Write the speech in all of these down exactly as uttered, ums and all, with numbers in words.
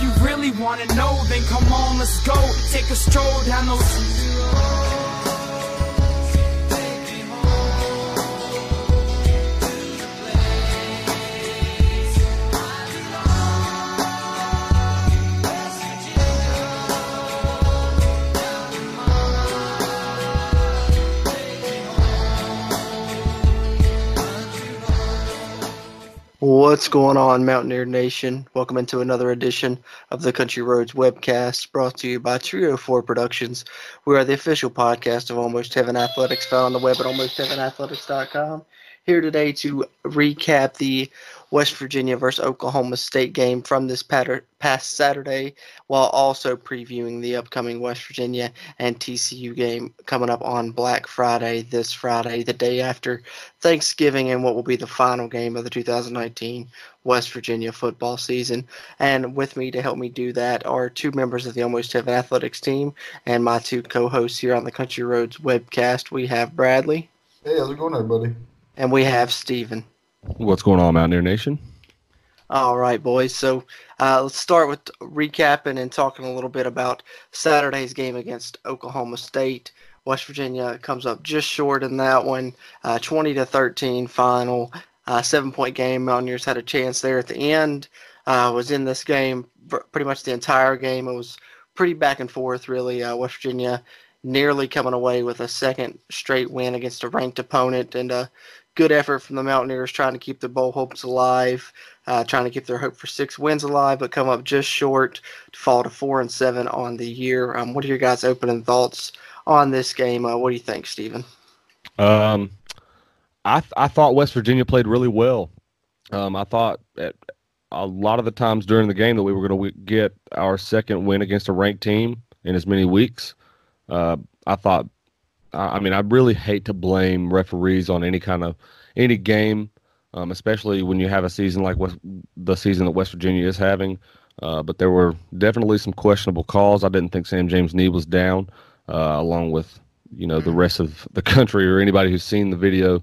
If you really want to know, then come on, let's go. Take a stroll down those... What's going on, Mountaineer Nation? Welcome into another edition of the Country Roads webcast brought to you by Trio four Productions. We are the official podcast of Almost Heaven Athletics, found on the web at almost heaven athletics dot com. Here today to recap the West Virginia versus Oklahoma State game from this past Saturday, while also previewing the upcoming West Virginia and T C U game coming up on Black Friday, this Friday, the day after Thanksgiving, and what will be the final game of the two thousand nineteen West Virginia football season. And with me to help me do that are two members of the Almost Heaven Athletics team and my two co-hosts here on the Country Roads webcast. We have Bradley. Hey, how's it going, everybody? And we have Steven. What's going on, Mountaineer Nation? All right, boys. So uh, let's start with recapping and talking a little bit about Saturday's game against Oklahoma State. West Virginia comes up just short in that one, uh, twenty to thirteen final, uh, seven-point game. Mountaineers had a chance there at the end. Uh, was in this game pretty much the entire game. It was pretty back and forth, really. Uh, West Virginia nearly coming away with a second straight win against a ranked opponent, and a good effort from the Mountaineers trying to keep the bowl hopes alive, uh, trying to keep their hope for six wins alive, but come up just short to fall to four and seven on the year. Um, what are your guys' opening thoughts on this game? Uh, what do you think, Steven? Um, I th- I thought West Virginia played really well. Um, I thought at a lot of the times during the game that we were going to get our second win against a ranked team in as many weeks. Uh, I thought, I mean, I really hate to blame referees on any kind of any game, um, especially when you have a season like West, the season that West Virginia is having. Uh, but there were definitely some questionable calls. I didn't think Sam James' knee was down, uh, along with, you know, the rest of the country or anybody who's seen the video.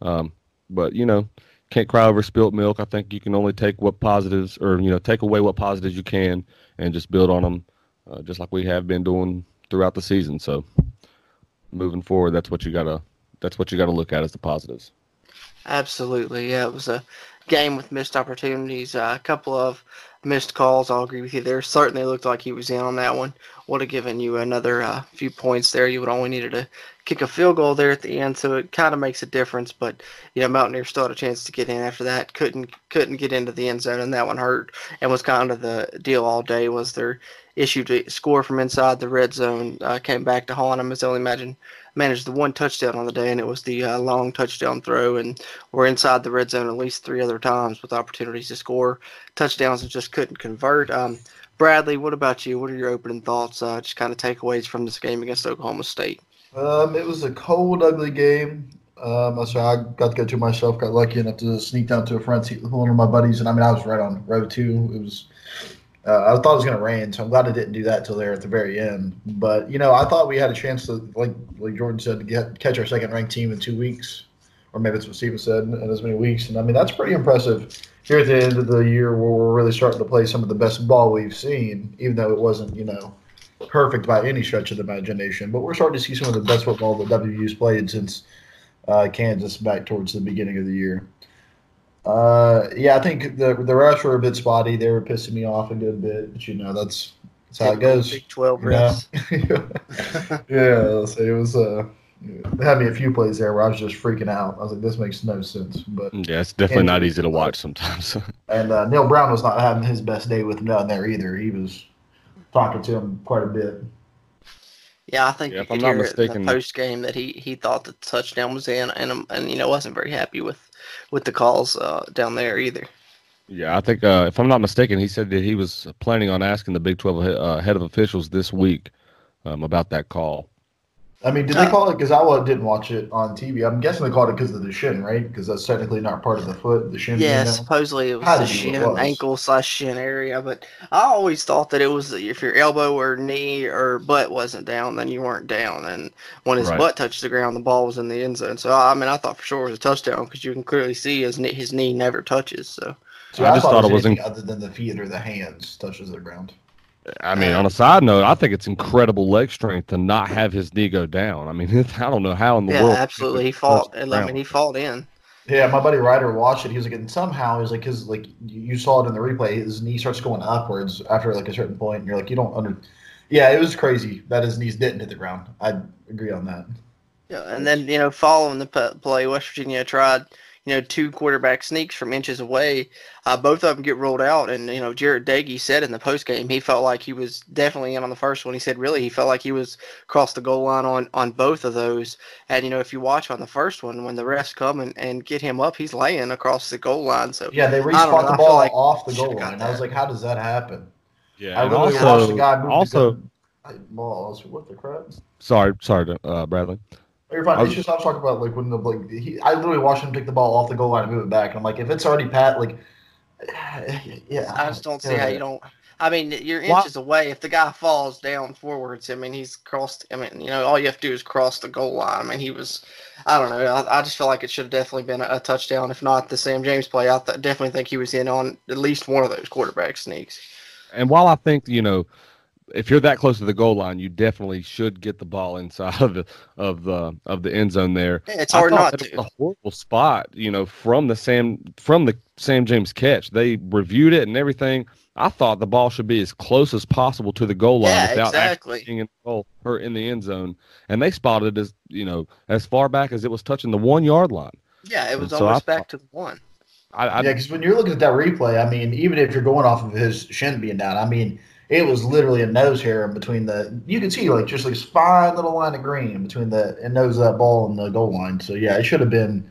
Um, but, you know, can't cry over spilt milk. I think you can only take what positives or, you know, take away what positives you can and just build on them, uh, just like we have been doing throughout the season. So moving forward, that's what you gotta that's what you gotta look at as the positives. Absolutely. Yeah, it was a game with missed opportunities, uh, a couple of missed calls. I'll agree with you there. Certainly looked like he was in on that one. Would have given you another uh, few points there. You would only needed to kick a field goal there at the end, so it kind of makes a difference. But, you know, Mountaineers still had a chance to get in after that. Couldn't couldn't get into the end zone, and that one hurt. And was kind of the deal all day was their issue to score from inside the red zone. Uh, came back to haunt them, as only imagine. Managed the one touchdown on the day, and it was the uh, long touchdown throw, and we're inside the red zone at least three other times with opportunities to score touchdowns and just couldn't convert. Um, Bradley, what about you? What are your opening thoughts, uh, just kind of takeaways from this game against Oklahoma State? Um, it was a cold, ugly game. Um, sorry, I got to go to myself, got lucky enough to sneak down to a friend's seat with one of my buddies, and I mean, I was right on row two. It was... Uh, I thought it was going to rain, so I'm glad I didn't do that till there at the very end. But, you know, I thought we had a chance to, like like Jordan said, to get, catch our second-ranked team in two weeks, or maybe that's what Steven said, in as many weeks. And, I mean, that's pretty impressive here at the end of the year where we're really starting to play some of the best ball we've seen, even though it wasn't, you know, perfect by any stretch of the imagination. But we're starting to see some of the best football that W V's played since uh, Kansas back towards the beginning of the year. Uh, yeah, I think the the refs were a bit spotty. They were pissing me off a good bit, but you know that's that's how it goes. Big twelve refs. Yeah, so it was. Uh, they had me a few plays there where I was just freaking out. I was like, this makes no sense. But yeah, it's definitely not easy to watch sometimes. And uh, Neil Brown was not having his best day with him down there either. He was talking to him quite a bit. Yeah, I think yeah, you could hear mistaken, the post game that he, he thought the touchdown was in, and and you know wasn't very happy with, with the calls uh, down there either. Yeah, I think uh, if I'm not mistaken, he said that he was planning on asking the Big twelve uh, head of officials this week um, about that call. I mean, did they call it because I didn't watch it on T V? I'm guessing they called it because of the shin, right? Because that's technically not part of the foot, the shin. Yeah, supposedly it was the shin, ankle slash shin area. But I always thought that it was if your elbow or knee or butt wasn't down, then you weren't down. And when his right. butt touched the ground, the ball was in the end zone. So, I mean, I thought for sure it was a touchdown because you can clearly see his knee, his knee never touches. So So I, I just thought, thought it was inc- other than the feet or the hands touches the ground. I mean, on a side note, I think it's incredible leg strength to not have his knee go down. I mean, I don't know how in the yeah, world. Yeah, absolutely. He fought. I mean, he fought in. Yeah, my buddy Ryder watched it. He was like, and somehow he was like, his like you saw it in the replay. His knee starts going upwards after like a certain point, and you're like, you don't under. Yeah, it was crazy that his knees didn't hit the ground. I agree on that. Yeah, and then you know, following the play, West Virginia tried. You know, two quarterback sneaks from inches away. Uh, both of them get ruled out. And, you know, Jarrett Doege said in the postgame he felt like he was definitely in on the first one. He said, really, he felt like he was across the goal line on, on both of those. And, you know, if you watch on the first one, when the refs come and, and get him up, he's laying across the goal line. So yeah, they re-spot the ball like off the goal line. I was like, how does that happen? Yeah, I really also, watched the guy move also, the ball. I was like, what the crap? Sorry, sorry, uh, Bradley. You're fine. Let's just stop talking about like when the like he, I literally watched him take the ball off the goal line and move it back. And I'm like, if it's already pat, like, yeah, I just don't see yeah. how you don't. I mean, you're inches well, away. If the guy falls down forwards, I mean, he's crossed. I mean, you know, all you have to do is cross the goal line. I mean, he was. I don't know. I, I just feel like it should have definitely been a, a touchdown, if not the Sam James play. I th- definitely think he was in on at least one of those quarterback sneaks. And while I think you know. If you're that close to the goal line, you definitely should get the ball inside of the of the of the end zone there. Yeah, it's hard not to. It was a horrible spot, you know, from the Sam from the Sam James catch. They reviewed it and everything. I thought the ball should be as close as possible to the goal line yeah, without exactly. actually being in the goal or in the end zone. And they spotted it as you know as far back as it was touching the one yard line. Yeah, it was and almost so back thought, to the one. I, I, yeah, because when you're looking at that replay, I mean, even if you're going off of his shin being down, I mean. It was literally a nose hair in between the – you could see, like, just like a fine little line of green in between the – it nose that ball and the goal line. So, yeah, it should have been,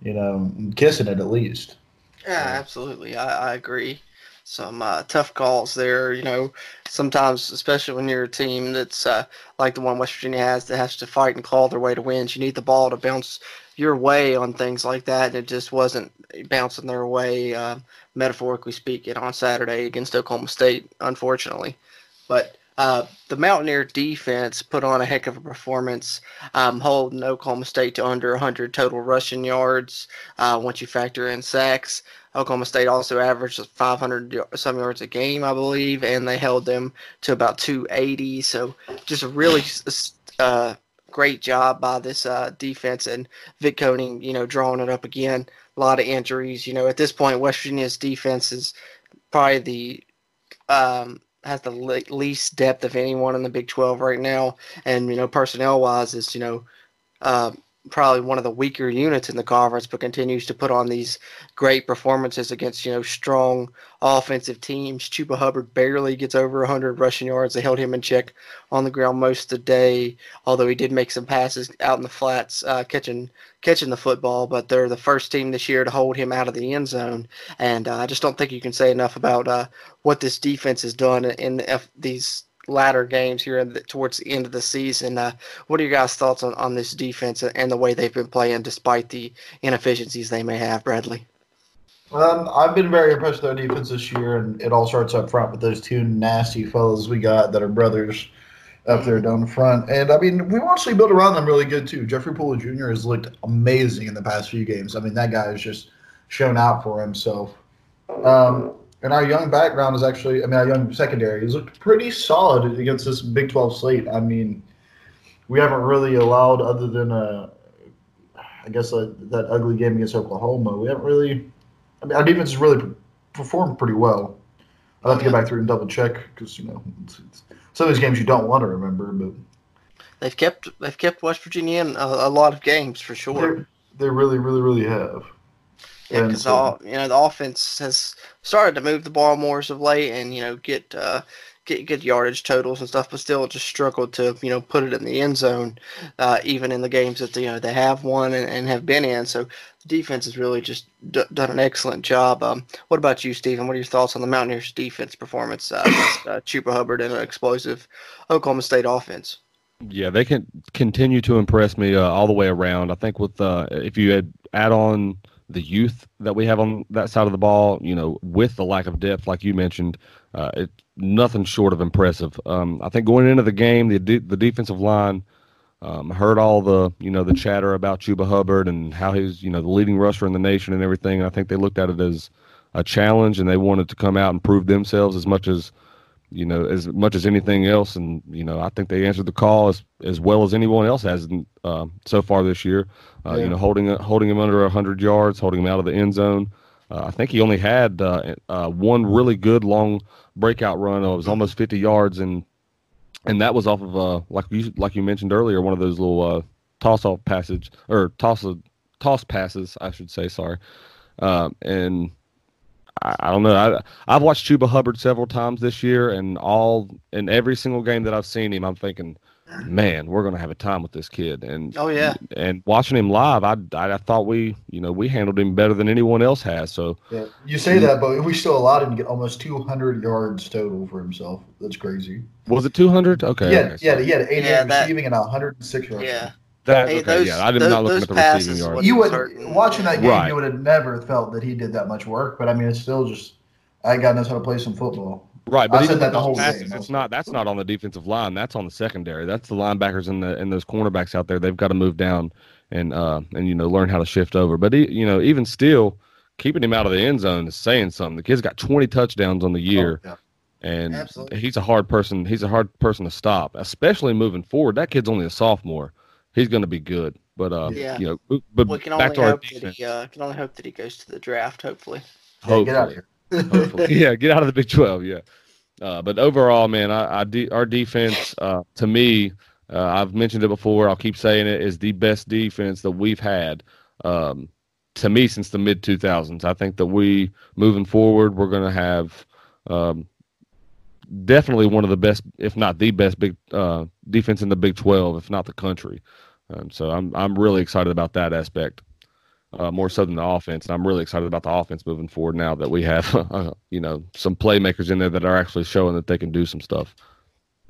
you know, kissing it at least. Yeah, absolutely. I, I agree. Some uh, tough calls there, you know, sometimes, especially when you're a team that's uh, like the one West Virginia has that has to fight and claw their way to wins. You need the ball to bounce your way on things like that, and it just wasn't bouncing their way uh, metaphorically speaking on Saturday against Oklahoma State, unfortunately. But uh, the Mountaineer defense put on a heck of a performance, um, holding Oklahoma State to under one hundred total rushing yards uh, once you factor in sacks. Oklahoma State also averaged five hundred some yards a game, I believe, and they held them to about two eighty. So just a really uh, – great job by this uh, defense, and Vic Koenig, you know, drawing it up again. A lot of injuries. You know, at this point, West Virginia's defense is probably the um, has the le- least depth of anyone in the Big twelve right now. And, you know, personnel-wise is, you know, uh, probably one of the weaker units in the conference, but continues to put on these great performances against, you know, strong offensive teams. Chuba Hubbard barely gets over one hundred rushing yards. They held him in check on the ground most of the day, although he did make some passes out in the flats, uh, catching catching the football, but they're the first team this year to hold him out of the end zone. And uh, I just don't think you can say enough about uh, what this defense has done in the F- these latter games here in the, towards the end of the season. Uh, what are your guys' thoughts on, on this defense and the way they've been playing despite the inefficiencies they may have, Bradley? Um, I've been very impressed with their defense this year, and it all starts up front with those two nasty fellas we got that are brothers up there down the front. And, I mean, we've actually built around them really good, too. Jeffrey Poole Junior has looked amazing in the past few games. I mean, that guy has just shown out for himself. Um And our young background is actually, I mean, our young secondary has looked pretty solid against this Big twelve slate. I mean, we haven't really allowed, other than, a, I guess, a, that ugly game against Oklahoma, we haven't really, I mean, our defense has really performed pretty well. I'll have to go back through and double check because, you know, it's, it's, some of these games you don't want to remember. But They've kept they've kept West Virginia in a, a lot of games for sure. They really, really, really have. Yeah, because you know the offense has started to move the ball more as of late, and you know get uh, get good yardage totals and stuff, but still just struggled to you know put it in the end zone, uh, even in the games that you know they have won and, and have been in. So the defense has really just d- done an excellent job. Um, what about you, Stephen? What are your thoughts on the Mountaineers' defense performance uh, against uh, Chuba Hubbard and an explosive Oklahoma State offense? Yeah, they can continue to impress me uh, all the way around. I think with uh, if you had add on the youth that we have on that side of the ball, you know, with the lack of depth, like you mentioned, uh, it's nothing short of impressive. Um, I think going into the game, the de- the defensive line um, heard all the, you know, the chatter about Chuba Hubbard and how he's, you know, the leading rusher in the nation and everything. And I think they looked at it as a challenge, and they wanted to come out and prove themselves as much as, you know, as much as anything else. And, you know, I think they answered the call as, as well as anyone else has uh, so far this year, uh, yeah. you know, holding, holding him under one hundred yards, holding him out of the end zone. Uh, I think he only had uh, uh, one really good long breakout run. It was almost fifty yards, and and that was off of uh, like you like you mentioned earlier, one of those little uh, toss off passage or toss toss passes, I should say. Sorry, um, and I, I don't know. I I've watched Chuba Hubbard several times this year, and all in every single game that I've seen him, I'm thinking, man, we're gonna have a time with this kid. And oh yeah, and watching him live, I, I, I thought we, you know, we handled him better than anyone else has. So yeah, you say that, but we still allowed him to get almost two hundred yards total for himself. That's crazy. Was it two hundred? Okay. Yeah, okay, yeah, he had eighty yeah, receiving and one hundred six yards. Yeah, that. Hey, okay, those, yeah, I did those, not look at the receiving yards. You would watching that game, right. You would have never felt that he did that much work. But I mean, it's still just I God knows how to play some football. Right, but I said that the whole passes, game. It's not, that's not on the defensive line. That's on the secondary. That's the linebackers and the and those cornerbacks out there. They've got to move down and uh and you know learn how to shift over. But he, you know, even still, keeping him out of the end zone is saying something. The kid's got twenty touchdowns on the year, oh, yeah. and Absolutely. he's a hard person. He's a hard person to stop, especially moving forward. That kid's only a sophomore. He's going to be good. But uh, yeah. you know, but we can only back to hope our defense. That he, uh, can only hope that he goes to the draft. Hopefully, hopefully. Yeah, get out of here. yeah, get out of the Big twelve. Yeah, uh, but overall, man, I, I de- our defense, uh, to me, uh, I've mentioned it before. I'll keep saying it is the best defense that we've had, um, to me, since the mid two thousands. I think that we moving forward, we're going to have um, definitely one of the best, if not the best, big uh, defense in the Big twelve, if not the country. Um, so I'm I'm really excited about that aspect. Uh, more so than the offense, and I'm really excited about the offense moving forward now that we have, uh, you know, some playmakers in there that are actually showing that they can do some stuff.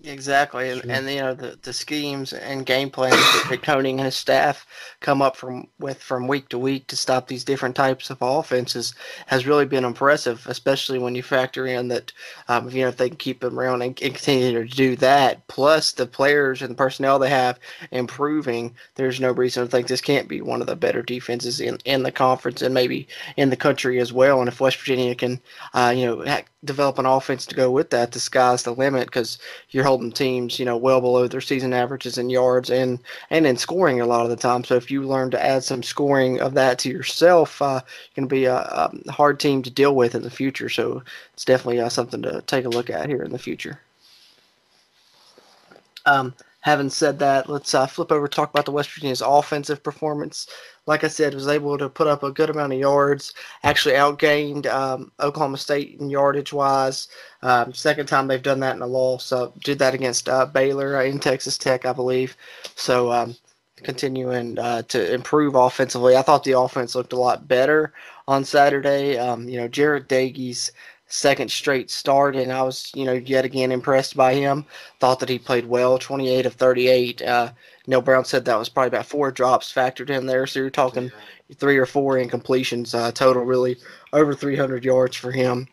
Exactly, and, sure. and you know, the, the schemes and game plans that Vic Koenig and his staff come up from with from week to week to stop these different types of offenses has really been impressive, especially when you factor in that, um, you know, if they can keep them around and, and continue to do that, plus the players and the personnel they have improving, there's no reason to think this can't be one of the better defenses in, in the conference and maybe in the country as well. And if West Virginia can, uh, you know, act, develop an offense to go with that, the sky's the limit, because you're holding teams, you know, well below their season averages in yards and, and in scoring a lot of the time. So if you learn to add some scoring of that to yourself, uh, you're going to be a, a hard team to deal with in the future. So it's definitely uh, something to take a look at here in the future. Um, Having said that, let's uh, flip over and talk about the West Virginia's offensive performance. Like I said, was able to put up a good amount of yards, actually outgained um, Oklahoma State in yardage-wise. Um, second time they've done that in a loss. Uh, did that against uh, Baylor in Texas Tech, I believe. So um, continuing uh, to improve offensively. I thought the offense looked a lot better on Saturday. Um, you know, Jarrett Doege's second straight start, and I was, you know, yet again impressed by him. Thought that he played well, twenty-eight of thirty-eight. Uh, Neil Brown said that was probably about four drops factored in there, so you're talking three or four incompletions uh, total, really over three hundred yards for him.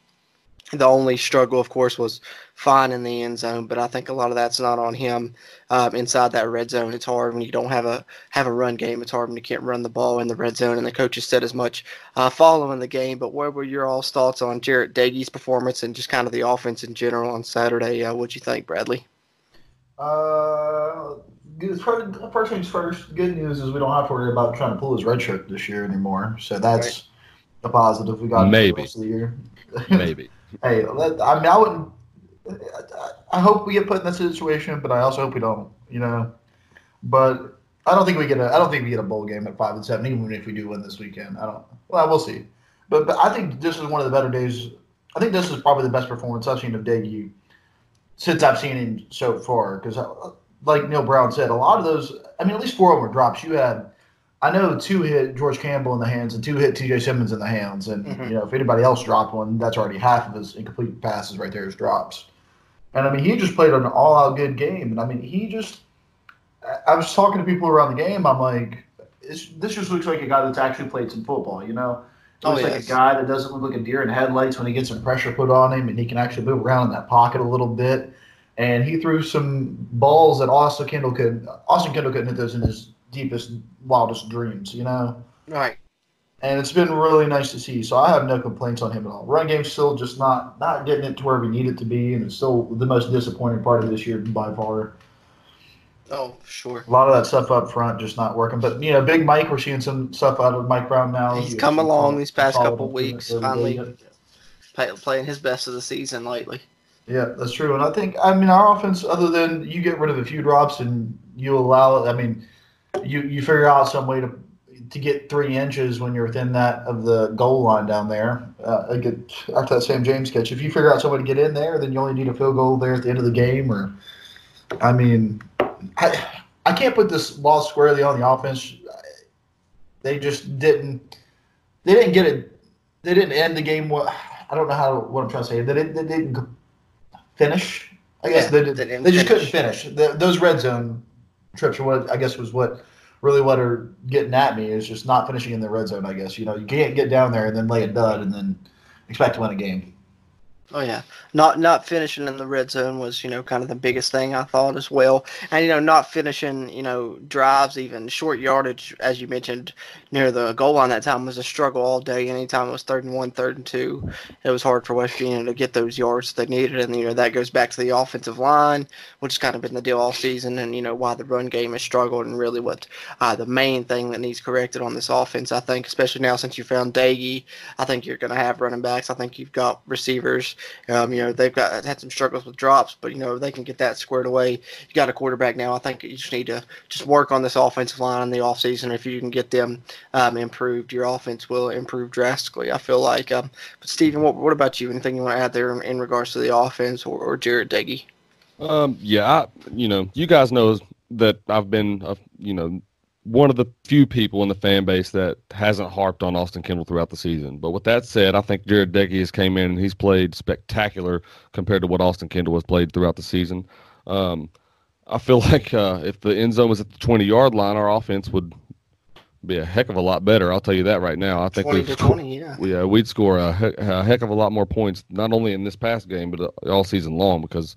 The only struggle, of course, was finding the end zone, but I think a lot of that's not on him. Um, inside that red zone, it's hard when you don't have a have a run game. It's hard when you can't run the ball in the red zone, and the coaches said as much uh, following the game. But what were your all's thoughts on Jarrett Doege's performance and just kind of the offense in general on Saturday? Uh, what'd you think, Bradley? Uh, first things first, good news is we don't have to worry about trying to pull his red shirt this year anymore, so that's right. A positive we got Maybe. for the rest of the year. Maybe. Hey, I mean, I wouldn't. I hope we get put in that situation, but I also hope we don't. You know, but I don't think we get a. I don't think we get a bowl game at five and seven, even if we do win this weekend. I don't. Well, we'll see. But, but I think this is one of the better days. I think this is probably the best performance I've seen of Doege since I've seen him so far. Because, like Neil Brown said, a lot of those. I mean, at least four of them were drops. You had. I know two hit George Campbell in the hands and two hit T J. Simmons in the hands. And, mm-hmm. you know, if anybody else dropped one, that's already half of his incomplete passes right there is drops. And, I mean, he just played an all-out good game. And, I mean, he just – I was talking to people around the game. I'm like, this just looks like a guy that's actually played some football, you know. It looks oh, yes. like a guy that doesn't look like a deer in headlights when he gets some pressure put on him, and he can actually move around in that pocket a little bit. And he threw some balls that Austin Kendall could – Austin Kendall couldn't hit those in his – deepest, wildest dreams, you know? Right. And it's been really nice to see. So I have no complaints on him at all. Run game's still just not not getting it to where we need it to be, and it's still the most disappointing part of this year by far. Oh, sure. A lot of that stuff up front just not working. But, you know, Big Mike, we're seeing some stuff out of Mike Brown now. He's come along these past couple weeks, finally playing his best of the season lately. Yeah, that's true. And I think, I mean, our offense, other than you get rid of a few drops and you allow it, I mean, you, you figure out some way to – to get three inches when you're within that of the goal line down there. Uh, I could, after that Sam James catch, if you figure out somebody to get in there, then you only need a field goal there at the end of the game. Or, I mean, I, I can't put this loss squarely on the offense. They just didn't, they didn't get it. They didn't end the game. What, I don't know how, what I'm trying to say. They didn't, they didn't finish. I guess yeah, they, did, they, didn't they just finish. couldn't finish. The, those red zone trips are what, I guess was what, really what are getting at me is just not finishing in the red zone, I guess. You know, you can't get down there and then lay a dud and then expect to win a game. Oh, yeah. Not not finishing in the red zone was, you know, kind of the biggest thing I thought as well. And, you know, not finishing, you know, drives, even short yardage, as you mentioned, near the goal line that time was a struggle all day. Anytime it was third and one, third and two, it was hard for West Virginia to get those yards they needed. And, you know, that goes back to the offensive line, which has kind of been the deal all season and, you know, why the run game has struggled and really what uh, the main thing that needs corrected on this offense, I think, especially now since you found Doege. I think you're going to have running backs. I think you've got receivers. Um, you know, they've got had some struggles with drops, but, you know, they can get that squared away. You got a quarterback now. I think you just need to just work on this offensive line in the offseason. If you can get them um, improved, your offense will improve drastically, I feel like. Um, but, Steven, what, what about you? Anything you want to add there in, in regards to the offense or, or Jarrett Doege? Um, yeah, I, you know, you guys know that I've been, uh, you know, one of the few people in the fan base that hasn't harped on Austin Kendall throughout the season. But with that said, I think Jarrett Doege has came in and he's played spectacular compared to what Austin Kendall has played throughout the season. Um, I feel like uh, if the end zone was at the twenty-yard line, our offense would be a heck of a lot better. I'll tell you that right now. I think twenty to twenty, yeah. We, uh, we'd score a, he- a heck of a lot more points, not only in this past game, but uh, all season long, because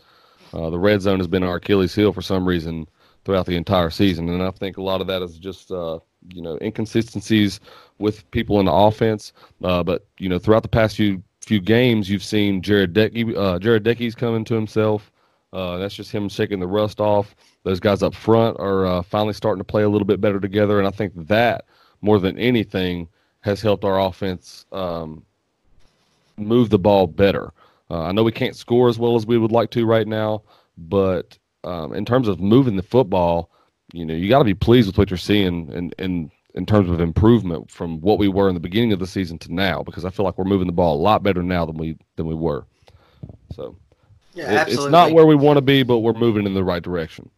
uh, the red zone has been our Achilles heel for some reason throughout the entire season. And I think a lot of that is just, uh, you know, inconsistencies with people in the offense. Uh, but, you know, throughout the past few few games, you've seen Jarrett Doege, uh, Jarrett Doege's coming to himself. Uh, that's just him shaking the rust off. Those guys up front are uh, finally starting to play a little bit better together. And I think that, more than anything, has helped our offense um, move the ball better. Uh, I know we can't score as well as we would like to right now, but Um, in terms of moving the football, you know, you got to be pleased with what you're seeing in, in, in terms of improvement from what we were in the beginning of the season to now, because I feel like we're moving the ball a lot better now than we than we were. So yeah, it, absolutely. It's not where we want to be, but we're moving in the right direction.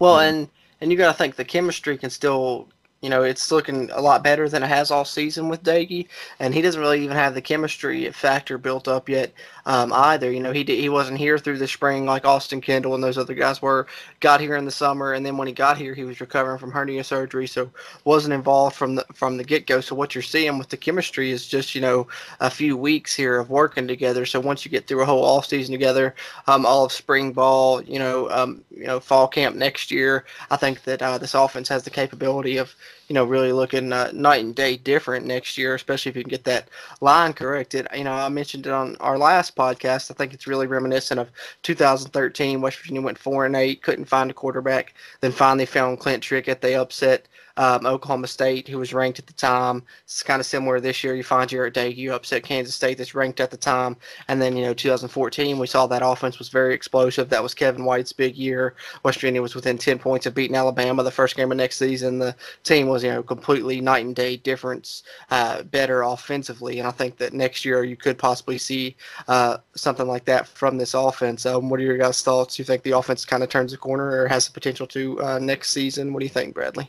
Well, yeah. and, and you got to think the chemistry can still – you know, it's looking a lot better than it has all season with Doege, and he doesn't really even have the chemistry factor built up yet um, either. You know, he did, he wasn't here through the spring like Austin Kendall and those other guys were. Got here in the summer, and then when he got here, he was recovering from hernia surgery, so wasn't involved from the from the get-go. So what you're seeing with the chemistry is just, you know, a few weeks here of working together. So once you get through a whole offseason together, um, all of spring ball, you know, um, you know, fall camp next year, I think that uh, this offense has the capability of, you know, really looking uh, night and day different next year, especially if you can get that line corrected. You know, I mentioned it on our last podcast. I think it's really reminiscent of two thousand thirteen. West Virginia went four and eight, couldn't find a quarterback, then finally found Clint Trickett. They upset um, Oklahoma State, who was ranked at the time. It's kind of similar this year. You find Jarrett Doege, you upset Kansas State, that's ranked at the time. And then, you know, two thousand fourteen, we saw that offense was very explosive. That was Kevin White's big year. West Virginia was within ten points of beating Alabama the first game of next season. The team was, you know, completely night and day difference, uh, better offensively. And I think that next year you could possibly see uh, something like that from this offense. Um, what are your guys' thoughts? Do you think the offense kind of turns the corner or has the potential to uh, next season? What do you think, Bradley?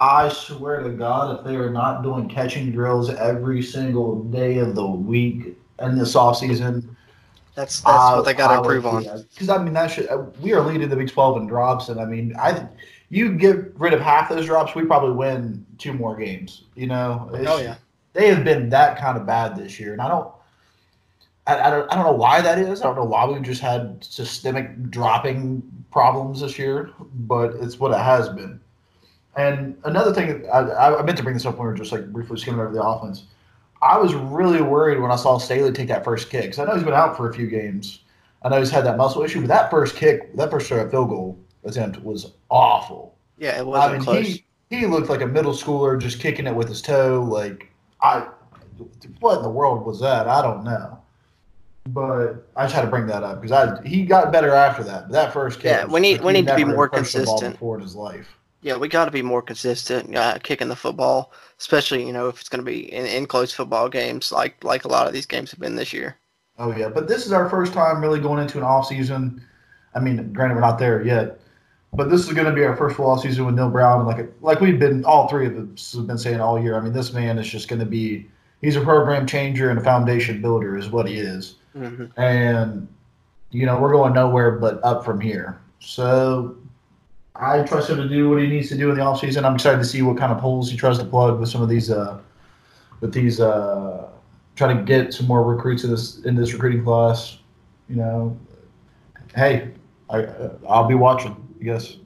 I swear to God, if they are not doing catching drills every single day of the week in this offseason, that's that's uh, what they got to improve on. Because, I mean, that should, we are leading the Big Twelve in drops, and, I mean, I – you get rid of half those drops, we probably win two more games. You know, it's, oh yeah, they have been that kind of bad this year, and I don't, I, I don't, I don't know why that is. I don't know why we've just had systemic dropping problems this year, but it's what it has been. And another thing, I, I meant to bring this up when we were just like briefly skimming over the offense. I was really worried when I saw Staley take that first kick, because I know he's been out for a few games. I know he's had that muscle issue, but that first kick, that first field goal attempt was awful. Yeah, it wasn't I mean, close. He, he looked like a middle schooler just kicking it with his toe. Like, I, what in the world was that? I don't know. But I just had to bring that up because I he got better after that. But that first kick, yeah, we need we need to be more consistent before in his life. Yeah, we got to be more consistent uh, kicking the football, especially you know if it's going to be in, in close football games like like a lot of these games have been this year. Oh yeah, but this is our first time really going into an off season. I mean, granted we're not there yet, but this is going to be our first full off season with Neil Brown. And like a, like we've been all three of us have been saying all year. I mean, this man is just going to be he's a program changer and a foundation builder is what he is. Mm-hmm. And, you know, we're going nowhere but up from here. So I trust him to do what he needs to do in the offseason. I'm excited to see what kind of holes he tries to plug with some of these uh, – with these uh, – trying to get some more recruits in this in this recruiting class. You know, hey, I, I'll be watching, I guess.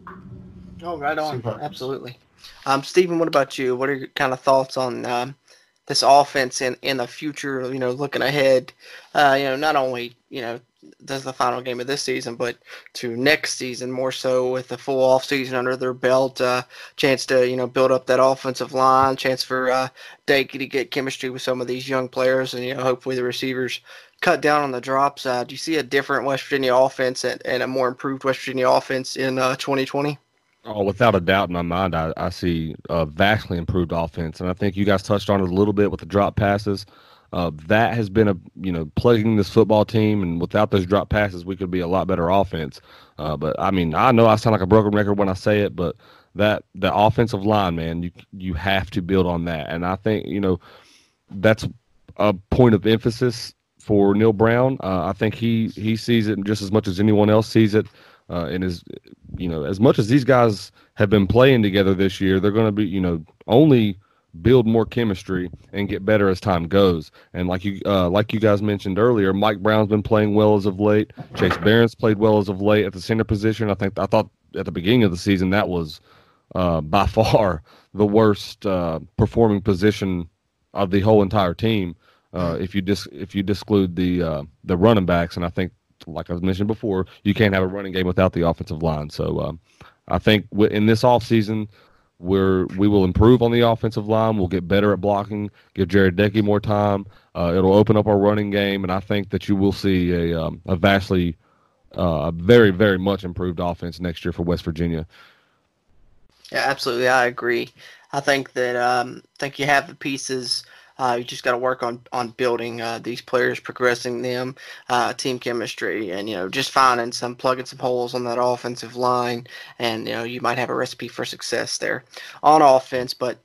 Oh, right on. Absolutely. Um, Stephen, what about you? What are your kind of thoughts on um, – this offense in, in the future, you know, looking ahead, uh, you know, not only, you know, does the final game of this season, but to next season more so with the full off season under their belt, uh, chance to, you know, build up that offensive line, chance for uh, Doege to get chemistry with some of these young players and, you know, hopefully the receivers cut down on the drops. Uh, do you see a different West Virginia offense and, and a more improved West Virginia offense in uh, twenty twenty? Oh, without a doubt in my mind, I, I see a vastly improved offense, and I think you guys touched on it a little bit with the drop passes. Uh, that has been a you know plaguing this football team, and without those drop passes, we could be a lot better offense. Uh, but I mean, I know I sound like a broken record when I say it, but that the offensive line, man, you you have to build on that, and I think you know that's a point of emphasis for Neil Brown. Uh, I think he he sees it just as much as anyone else sees it. Uh, and as you know, as much as these guys have been playing together this year, they're going to be, you know, only build more chemistry and get better as time goes. And like you, uh, like you guys mentioned earlier, Mike Brown's been playing well as of late. Chase Behrens played well as of late at the center position. I think I thought at the beginning of the season that was uh, by far the worst uh, performing position of the whole entire team. Uh, if you dis- if you disclude the uh, the running backs, and I think. Like I mentioned before, you can't have a running game without the offensive line. So um, I think w- in this offseason, we're, we will improve on the offensive line. We'll get better at blocking, give Jarrett Doege more time. Uh, it'll open up our running game, and I think that you will see a, um, a vastly, uh, very, very much improved offense next year for West Virginia. Yeah, absolutely. I agree. I think that um, I think you have the pieces. Uh, you just got to work on on building uh, these players, progressing them, uh, team chemistry, and you know just finding some plugging some holes on that offensive line, and you know you might have a recipe for success there on offense. But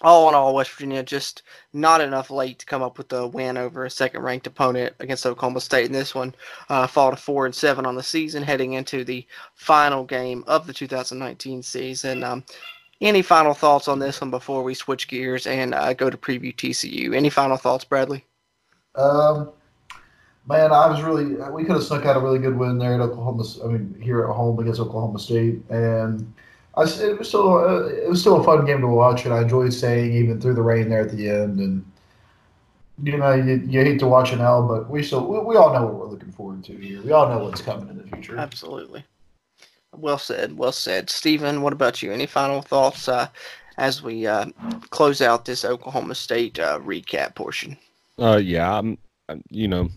all in all, West Virginia just not enough late to come up with a win over a second-ranked opponent against Oklahoma State in this one. Uh, fall to four and seven on the season, heading into the final game of the two thousand nineteen season. Um, Any final thoughts on this one before we switch gears and uh, go to preview T C U? Any final thoughts, Bradley? Um, man, I was really – we could have snuck out a really good win there at Oklahoma – I mean, here at home against Oklahoma State. And I, it was still uh, it was still a fun game to watch, and I enjoyed staying even through the rain there at the end. And, you know, you, you hate to watch an L, but we still we, we all know what we're looking forward to here. We all know what's coming in the future. Absolutely. Well said, well said. Stephen, what about you? Any final thoughts uh, as we uh, close out this Oklahoma State uh, recap portion? Uh, yeah, I'm, you know,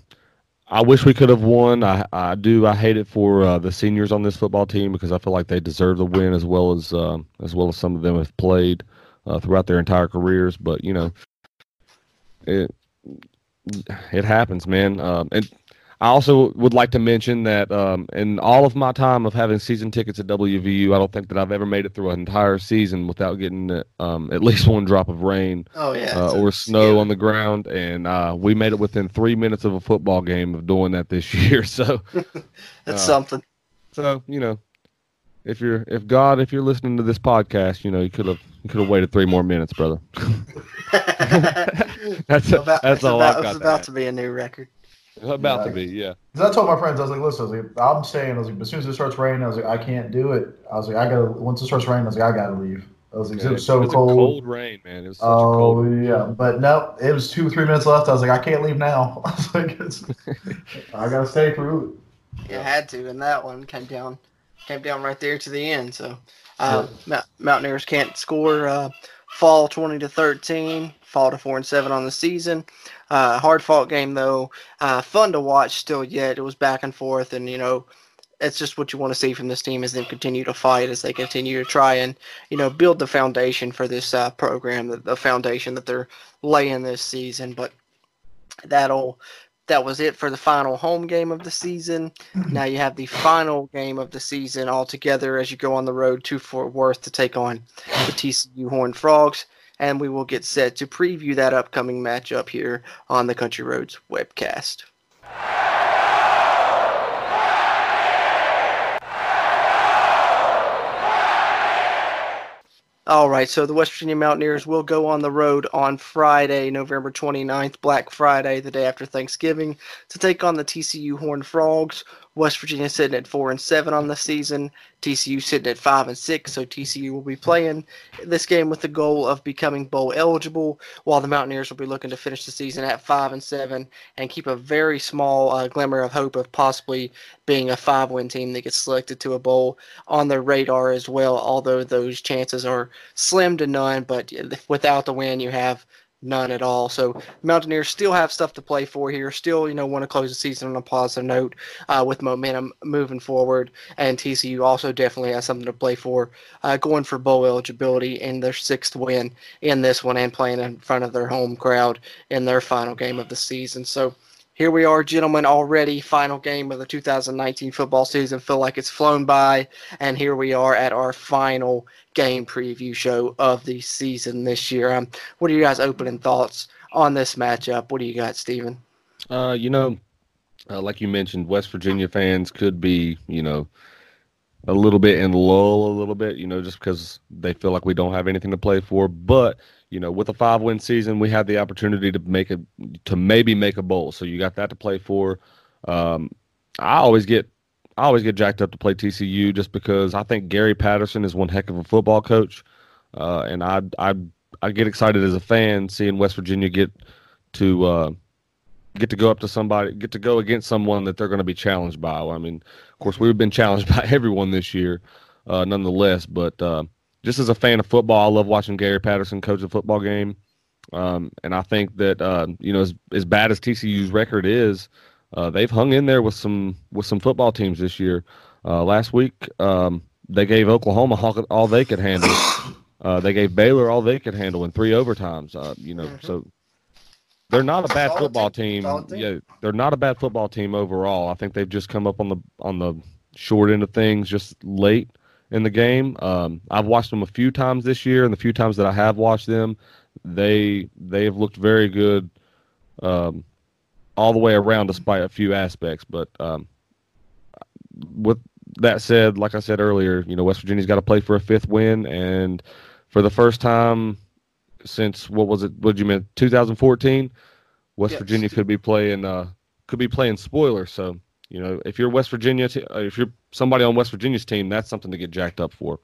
I wish we could have won. I, I do. I hate it for uh, the seniors on this football team because I feel like they deserve the win as well as uh, as well as some of them have played uh, throughout their entire careers. But you know, it it happens, man. Um, and I also would like to mention that um, in all of my time of having season tickets at W V U, I don't think that I've ever made it through an entire season without getting um, at least one drop of rain oh, yeah, uh, or snow yeah. on the ground. And uh, we made it within three minutes of a football game of doing that this year. So that's uh, something. So, you know, if you're if God, if you're listening to this podcast, you know, you could have you could have waited three more minutes, brother. that's a, about, that's all about, I got. It's about to be a new record. About like, to be, yeah. Because I told my friends, I was like, listen, I was like, I'm staying. I was like, as soon as it starts raining, I was like, I can't do it. I was like, I gotta. Once it starts raining, I was like, I gotta leave. It was, yeah, it was so it was cold. A cold rain, man. It was such oh, a cold rain. Yeah. But no, it was two, three minutes left. I was like, I can't leave now. I was like, it's, I got to stay through it. You had to, and that one came down came down right there to the end. So uh, yeah. Mountaineers can't score. Uh, fall twenty to thirteen, fall to four and seven on the season. Uh, hard-fought game, though. Uh, fun to watch still yet. It was back and forth, and, you know, it's just what you want to see from this team is them continue to fight as they continue to try and, you know, build the foundation for this uh, program, the, the foundation that they're laying this season. But that'll that was it for the final home game of the season. Now you have the final game of the season altogether as you go on the road to Fort Worth to take on the T C U Horned Frogs. And we will get set to preview that upcoming matchup here on the Country Roads webcast. All right, so the West Virginia Mountaineers will go on the road on Friday, November twenty-ninth, Black Friday, the day after Thanksgiving, to take on the T C U Horned Frogs. West Virginia sitting at four and seven on the season, T C U sitting at five and six, so T C U will be playing this game with the goal of becoming bowl eligible, while the Mountaineers will be looking to finish the season at five and seven and keep a very small uh, glimmer of hope of possibly being a five-win team that gets selected to a bowl on their radar as well, although those chances are slim to none, but without the win you have none at all. So Mountaineers still have stuff to play for here. Still, you know, want to close the season on a positive note uh, with momentum moving forward. And T C U also definitely has something to play for, uh, going for bowl eligibility in their sixth win in this one and playing in front of their home crowd in their final game of the season. So here we are, gentlemen, already final game of the two thousand nineteen football season. Feel like it's flown by, and here we are at our final game preview show of the season this year. Um, what are you guys' opening thoughts on this matchup? What do you got, Steven? Uh, you know, uh, like you mentioned, West Virginia fans could be, you know, a little bit in lull a little bit, you know, just because they feel like we don't have anything to play for. But you know, with a five-win season, we have the opportunity to make a to maybe make a bowl. So you got that to play for. Um, I always get I always get jacked up to play T C U just because I think Gary Patterson is one heck of a football coach, uh, and I I I get excited as a fan seeing West Virginia get to uh, get to go up to somebody, get to go against someone that they're going to be challenged by. I mean, of course, we've been challenged by everyone this year, uh, nonetheless, but. Uh, Just as a fan of football, I love watching Gary Patterson coach a football game, um, and I think that uh, you know, as as bad as T C U's record is, uh, they've hung in there with some with some football teams this year. Uh, last week, um, they gave Oklahoma all, all they could handle. Uh, they gave Baylor all they could handle in three overtimes. Uh, you know, mm-hmm. so they're not a bad football team. team. Yeah, they're not a bad football team overall. I think they've just come up on the on the short end of things just late in the game. um, I've watched them a few times this year, and the few times that I have watched them, they they have looked very good um, all the way around, despite a few aspects. But um, with that said, like I said earlier, you know, West Virginia's got to play for a fifth win, and for the first time since what was it? What you meant? two thousand fourteen, West yes. Virginia could be playing uh, could be playing spoiler. So you know, if you're West Virginia, t- if you're somebody on West Virginia's team, that's something to get jacked up for.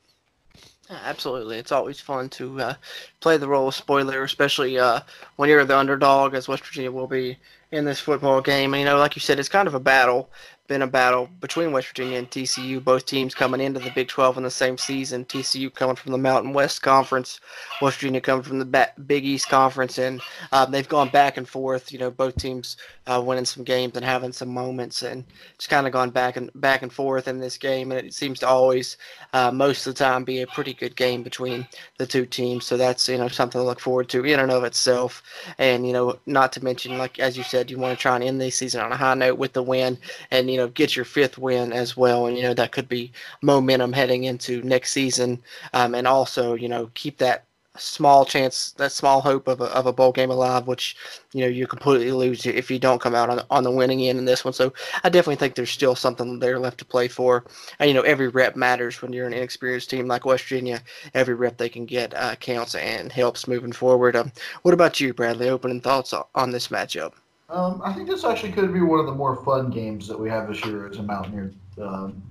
Absolutely. It's always fun to uh, play the role of spoiler, especially uh, when you're the underdog, as West Virginia will be in this football game. And, you know, like you said, it's kind of a battle, been a battle between West Virginia and T C U, both teams coming into the Big twelve in the same season. T C U coming from the Mountain West Conference, West Virginia coming from the ba- Big East Conference, and um, they've gone back and forth, you know, both teams uh, winning some games and having some moments, and it's kind of gone back and back and forth in this game, and it seems to always, uh, most of the time, be a pretty good game between the two teams, so that's, you know, something to look forward to in and of itself. And, you know, not to mention, like, as you said, you want to try and end the season on a high note with the win and, you know, get your fifth win as well. And, you know, that could be momentum heading into next season. Um, and also, you know, keep that small chance, that small hope of a, of a bowl game alive, which, you know, you completely lose if you don't come out on, on the winning end in this one. So I definitely think there's still something there left to play for. And, you know, every rep matters when you're an inexperienced team like West Virginia. Every rep they can get uh, counts and helps moving forward. Um, what about you, Bradley? Opening thoughts on this matchup? Um, I think this actually could be one of the more fun games that we have this year as a Mountaineer, um,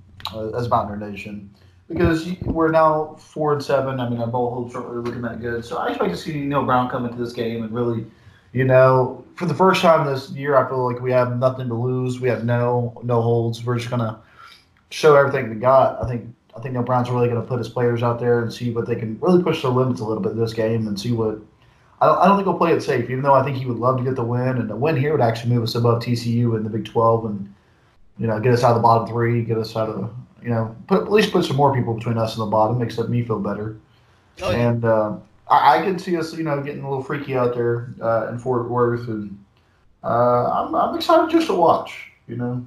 as Mountaineer Nation. because we're now four and seven. I mean, our bowl hopes aren't looking that good. So I expect to see Neil Brown come into this game and really, you know, for the first time this year, I feel like we have nothing to lose. We have no no holds. We're just gonna show everything we got. I think I think Neil Brown's really gonna put his players out there and see what they can really push their limits a little bit this game and see what. I don't, I don't think he'll play it safe, even though I think he would love to get the win, and the win here would actually move us above T C U in the Big twelve and, you know, get us out of the bottom three, get us out of the, you know, put, at least put some more people between us and the bottom, makes me feel better. Oh, yeah. And uh, I, I can see us, you know, getting a little freaky out there uh, in Fort Worth, and uh, I'm, I'm excited just to watch, you know.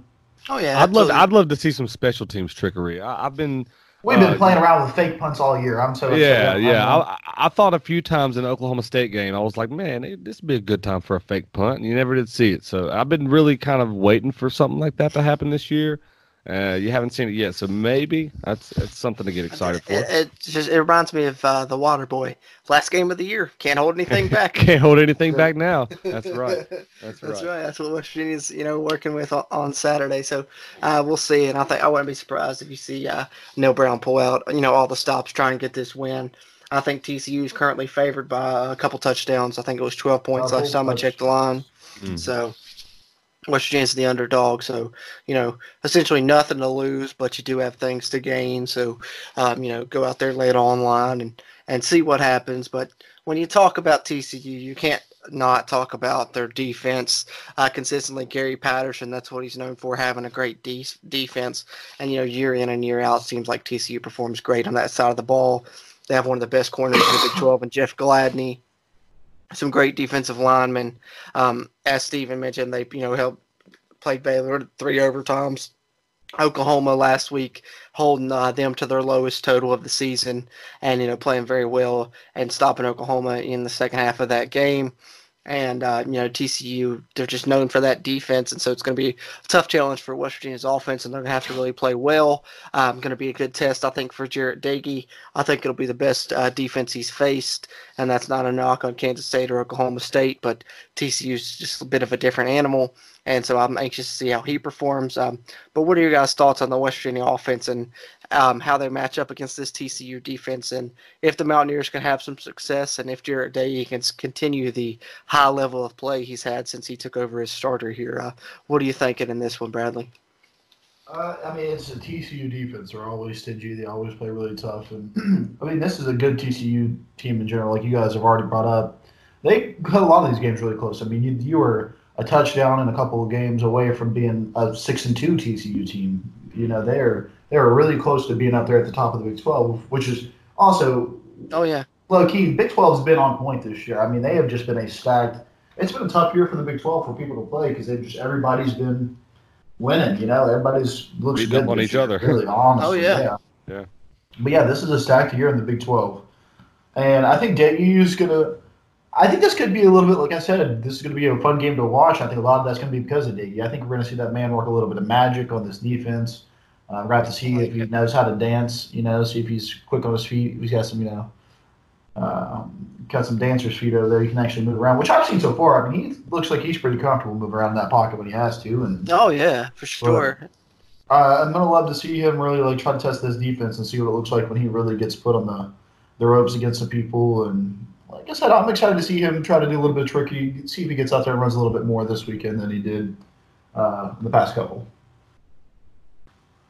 Oh, yeah. I'd love, I'd love to see some special teams trickery. I, I've been... We've been uh, playing around with fake punts all year. I'm so upset. Yeah, I'm, yeah. I'm, I, I thought a few times in the Oklahoma State game, I was like, man, it, this would be a good time for a fake punt, and you never did see it. So I've been really kind of waiting for something like that to happen this year. Uh, you haven't seen it yet, so maybe that's, that's something to get excited for. It, it, just, it reminds me of uh, the Water Boy. Last game of the year. Can't hold anything back. Can't hold anything back now. That's right. That's, that's right. right. That's what West Virginia's, you know, working with on, on Saturday. So uh, we'll see. And I think I wouldn't be surprised if you see uh, Neil Brown pull out, you know, all the stops, try and get this win. I think T C U is currently favored by a couple touchdowns. I think it was twelve points last time I checked the line. Mm. So. West Virginia's the underdog, so, you know, essentially nothing to lose, but you do have things to gain. So, um, you know, go out there, lay it online, and, and see what happens. But when you talk about T C U, you can't not talk about their defense uh, consistently. Gary Patterson, that's what he's known for, having a great de- defense. And, you know, year in and year out, it seems like T C U performs great on that side of the ball. They have one of the best corners in the Big twelve, and Jeff Gladney. Some great defensive linemen. Um, as Steven mentioned, they, you know, helped play Baylor three overtimes. Oklahoma last week holding uh, them to their lowest total of the season and, you know, playing very well and stopping Oklahoma in the second half of that game. And, uh, you know, T C U, they're just known for that defense, and so it's going to be a tough challenge for West Virginia's offense, and they're going to have to really play well. Um, going to be a good test, I think, for Jarrett Doege. I think it'll be the best uh, defense he's faced, and that's not a knock on Kansas State or Oklahoma State, but T C U's just a bit of a different animal, and so I'm anxious to see how he performs. Um, but what are your guys' thoughts on the West Virginia offense and um, how they match up against this T C U defense, and if the Mountaineers can have some success, and if Jarrett Doege can continue the high level of play he's had since he took over as starter here? Uh, what are you thinking in this one, Bradley? Uh, I mean, it's a T C U defense. They're always stingy. They always play really tough. And I mean, this is a good T C U team in general, like you guys have already brought up. They cut a lot of these games really close. I mean, you, you were a touchdown and a couple of games away from being a six and two T C U team. You know, they're they were really close to being up there at the top of the Big twelve, which is also oh yeah low key. Big twelve's been on point this year. I mean, they have just been a stacked. It's been a tough year for the Big twelve for people to play because they've just everybody's been winning. You know, everybody's looks we good on each year, other. Really, honestly, oh yeah. yeah, yeah. But yeah, this is a stacked year in the Big twelve, and I think D U U's gonna. I think this could be a little bit, like I said, this is going to be a fun game to watch. I think a lot of that's going to be because of Diggy. I think we're going to see that man work a little bit of magic on this defense. Uh, we're going to have to see if he knows how to dance, you know, see if he's quick on his feet. He's got some, you know, uh, got some dancer's feet over there. He can actually move around, which I've seen so far. I mean, he looks like he's pretty comfortable moving around in that pocket when he has to. And oh, yeah, for sure. But, uh, I'm going to love to see him really, like, try to test this defense and see what it looks like when he really gets put on the, the ropes against the people and – like I said, I'm excited to see him try to do a little bit of tricky, see if he gets out there and runs a little bit more this weekend than he did uh, the past couple.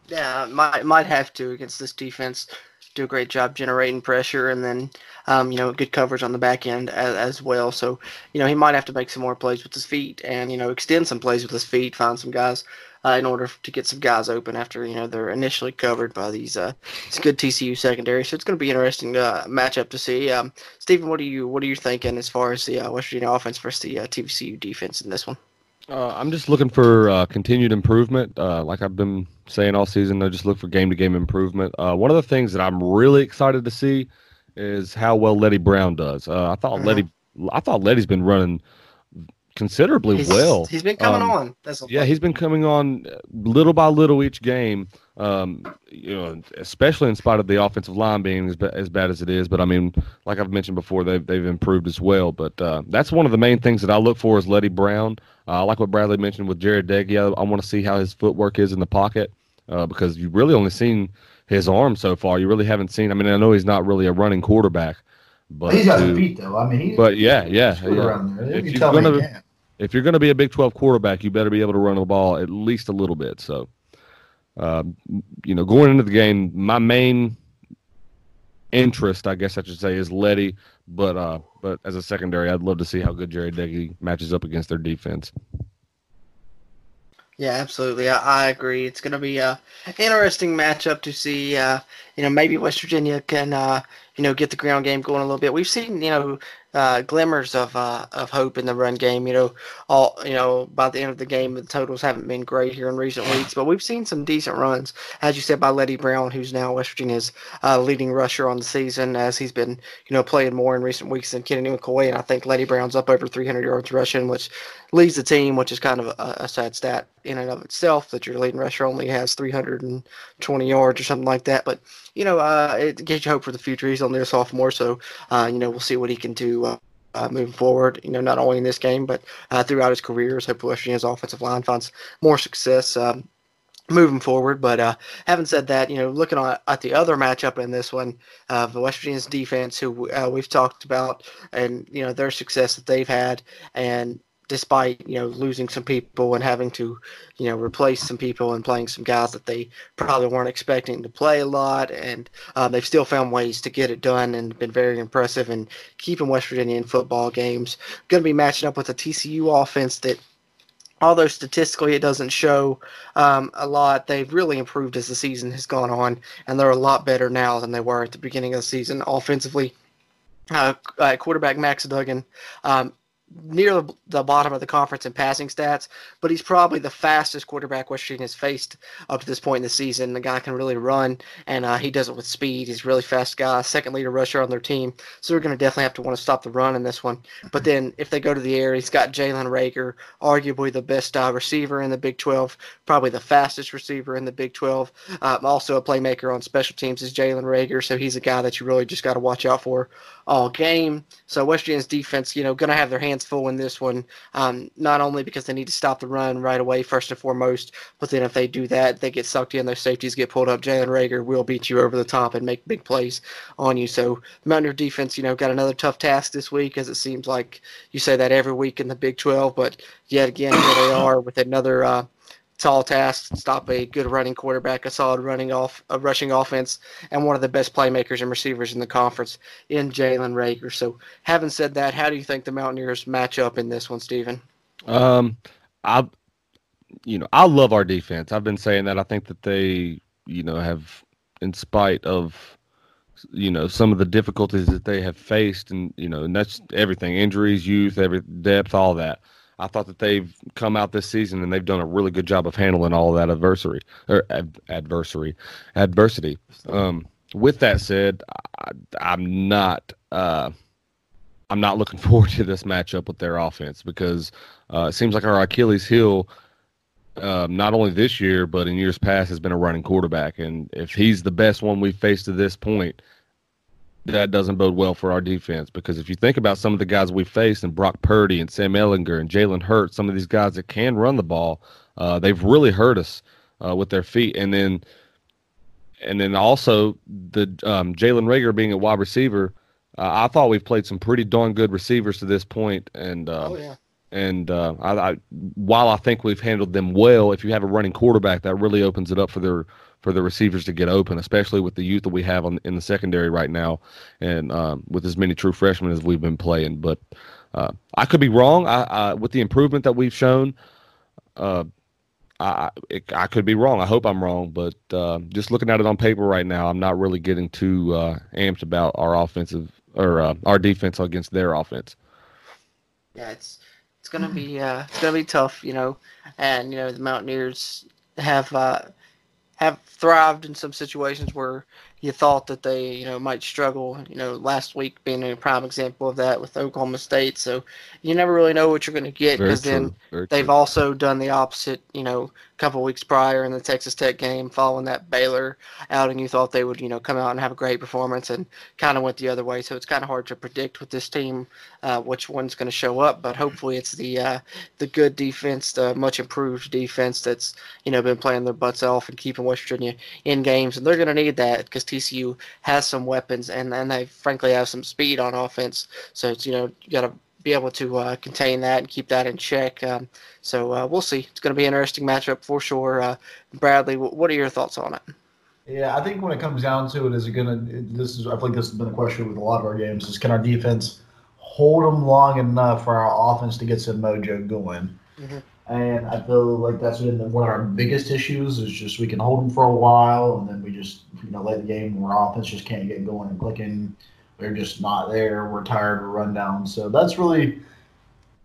Yeah, might might have to against this defense. Do a great job generating pressure and then, um, you know, good coverage on the back end as, as well. So, you know, he might have to make some more plays with his feet and, you know, extend some plays with his feet, find some guys uh, in order to get some guys open after, you know, they're initially covered by these uh, it's a good T C U secondary. So it's going to be an interesting uh, matchup to see. Um, Stephen, what are you what are you thinking as far as the uh, West Virginia offense versus the uh, T C U defense in this one? Uh, I'm just looking for uh, continued improvement. Uh, like I've been saying all season, I just look for game-to-game improvement. Uh, one of the things that I'm really excited to see is how well Leddie Brown does. Uh, I thought mm-hmm. Letty, I thought Letty's been running considerably he's, well. He's been coming um, on. That's yeah, point. He's been coming on little by little each game. Um, you know, especially in spite of the offensive line being as, ba- as bad as it is. But I mean, like I've mentioned before, they've they've improved as well. But uh, that's one of the main things that I look for is Leddie Brown. I uh, like what Bradley mentioned with Jarrett Doege. I, I want to see how his footwork is in the pocket. uh, because you've really only seen his arm so far. You really haven't seen. I mean, I know he's not really a running quarterback, but he's got his feet though. I mean, he's, but yeah, yeah, yeah. Around there. If, you you're gonna, if you're going to be a Big twelve quarterback, you better be able to run the ball at least a little bit. So, uh, you know, going into the game, my main interest, I guess I should say, is Leddie. But uh, but as a secondary, I'd love to see how good Jarrett Doege matches up against their defense. Yeah, absolutely. I, I agree. It's going to be a interesting matchup to see. Uh, you know, maybe West Virginia can uh, you know get the ground game going a little bit. We've seen you know uh, glimmers of uh, of hope in the run game. You know, all you know by the end of the game, the totals haven't been great here in recent weeks, but we've seen some decent runs, as you said, by Leddie Brown, who's now West Virginia's uh, leading rusher on the season, as he's been you know playing more in recent weeks than Kennedy McCoy, and I think Leddie Brown's up over three hundred yards rushing, which leads the team, which is kind of a, a sad stat in and of itself, that your leading rusher only has three hundred twenty yards or something like that. But, you know, uh, it gives you hope for the future. He's only a sophomore, so, uh, you know, we'll see what he can do uh, uh, moving forward, you know, not only in this game, but uh, throughout his career. So hopefully West Virginia's offensive line finds more success um, moving forward. But uh, having said that, you know, looking on, at the other matchup in this one, uh, West Virginia's defense, who uh, we've talked about, and, you know, their success that they've had, and despite, you know, losing some people and having to, you know, replace some people and playing some guys that they probably weren't expecting to play a lot. And uh, they've still found ways to get it done and been very impressive and keeping West Virginia in football games. Going to be matching up with a T C U offense that, although statistically it doesn't show um, a lot, they've really improved as the season has gone on. And they're a lot better now than they were at the beginning of the season offensively. Uh, uh, quarterback Max Duggan, um, near the bottom of the conference in passing stats, but he's probably the fastest quarterback West Virginia has faced up to this point in the season. The guy can really run, and uh, he does it with speed. He's a really fast guy, second leader rusher on their team, so they're going to definitely have to want to stop the run in this one. But then if they go to the air, he's got Jalen Reagor, arguably the best uh, receiver in the Big twelve, probably the fastest receiver in the Big twelve. Um, also a playmaker on special teams is Jalen Reagor, so he's a guy that you really just got to watch out for all game. So West Virginia's defense, you know, going to have their hands full in this one, um, not only because they need to stop the run right away first and foremost, but then if they do that, they get sucked in, those safeties get pulled up, Jalen Reagor will beat you over the top and make big plays on you. So Mountaineer defense, you know, got another tough task this week, as it seems like you say that every week in the Big twelve, but yet again, here they are with another uh, tall task, stop a good running quarterback, a solid running off, a rushing offense, and one of the best playmakers and receivers in the conference in Jalen Reagor. So, having said that, how do you think the Mountaineers match up in this one, Stephen? Um, I, you know, I love our defense. I've been saying that. I think that they, you know, have, in spite of, you know, some of the difficulties that they have faced, and you know, and that's everything: injuries, youth, every depth, all that. I thought that they've come out this season and they've done a really good job of handling all that adversary or ad, adversary, adversity. Um, with that said, I, I'm not uh, I'm not looking forward to this matchup with their offense, because uh, it seems like our Achilles heel, uh, not only this year but in years past, has been a running quarterback. And if he's the best one we've faced to this point, that doesn't bode well for our defense, because if you think about some of the guys we faced, and Brock Purdy and Sam Ellinger and Jalen Hurts, some of these guys that can run the ball, uh, they've really hurt us uh, with their feet. And then, and then also the um, Jalen Reagor being a wide receiver, uh, I thought we've played some pretty darn good receivers to this point. And uh, oh, yeah. and uh, I, I, while I think we've handled them well, if you have a running quarterback, that really opens it up for their. for the receivers to get open, especially with the youth that we have on, in the secondary right now, and um, with as many true freshmen as we've been playing. But uh, I could be wrong. I, I, with the improvement that we've shown, uh, I, it, I could be wrong. I hope I'm wrong. But uh, just looking at it on paper right now, I'm not really getting too uh, amped about our offensive or uh, our defense against their offense. Yeah, it's it's gonna be uh, it's gonna be tough, you know. And you know the Mountaineers have. Uh, have thrived in some situations where you thought that they, you know, might struggle, you know, last week being a prime example of that with Oklahoma State. So you never really know what you're going to get, because then Very they've true. also done the opposite, you know, a couple of weeks prior in the Texas Tech game following that Baylor outing. You thought they would, you know, come out and have a great performance, and kind of went the other way. So it's kind of hard to predict with this team uh, which one's going to show up, but hopefully it's the uh, the good defense, the much improved defense that's, you know, been playing their butts off and keeping West Virginia in games. And they're going to need that, because T C U has some weapons, and, and they frankly have some speed on offense. So it's, you know, you got to be able to uh, contain that and keep that in check. Um, so uh, we'll see. It's going to be an interesting matchup for sure. Uh, Bradley, what are your thoughts on it? Yeah, I think when it comes down to it, is it going to? This is, I think this has been a question with a lot of our games: is can our defense hold them long enough for our offense to get some mojo going? Mm-hmm. And I feel like that's been one of our biggest issues, is just we can hold them for a while, and then we just, you know, late the game, where our offense just can't get going and clicking. They're just not there. We're tired. We're run down. So that's really,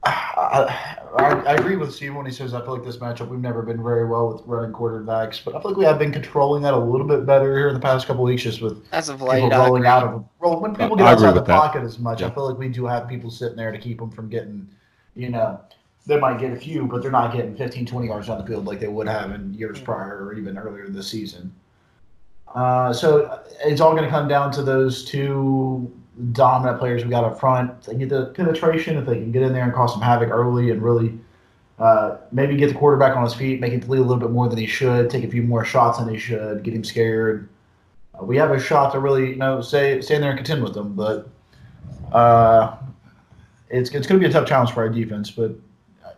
I, I, I agree with Steve when he says, I feel like this matchup, we've never been very well with running quarterbacks, but I feel like we have been controlling that a little bit better here in the past couple of weeks, just with That's people late, rolling out of roll, when people get outside the that. pocket as much. Yeah. I feel like we do have people sitting there to keep them from getting, you know, they might get a few, but they're not getting fifteen, twenty yards down the field like they would have in years mm-hmm. prior, or even earlier this season. Uh, so it's all going to come down to those two dominant players we got up front. If they get the penetration, if they can get in there and cause some havoc early, and really uh, maybe get the quarterback on his feet, make him bleed a little bit more than he should, take a few more shots than he should, get him scared. Uh, we have a shot to really, you know, stay, stay in there and contend with them. But uh, it's it's going to be a tough challenge for our defense. But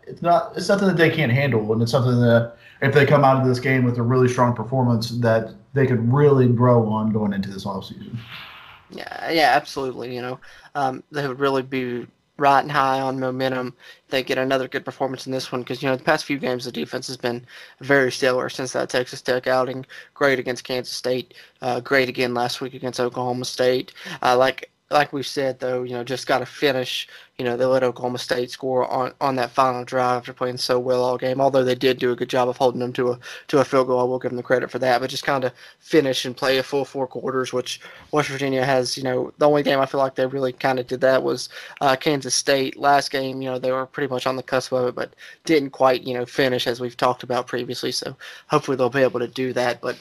it's not it's something that they can't handle, and it's something that if they come out of this game with a really strong performance, that they could really grow on going into this offseason. Yeah, yeah, absolutely. You know, um, they would really be riding high on momentum. They get another good performance in this one, because, you know, the past few games the defense has been very stellar since that Texas Tech outing. Great against Kansas State. Uh, great again last week against Oklahoma State. Uh, like like we've said, though, you know, just got to finish. You know, they let Oklahoma State score on, on that final drive. They're playing so well all game, although they did do a good job of holding them to a to a field goal. I will give them the credit for that, but just kind of finish and play a full four quarters, which West Virginia has. You know, the only game I feel like they really kind of did that was uh, Kansas State. Last game, you know, they were pretty much on the cusp of it, but didn't quite, you know, finish, as we've talked about previously. So hopefully they'll be able to do that, but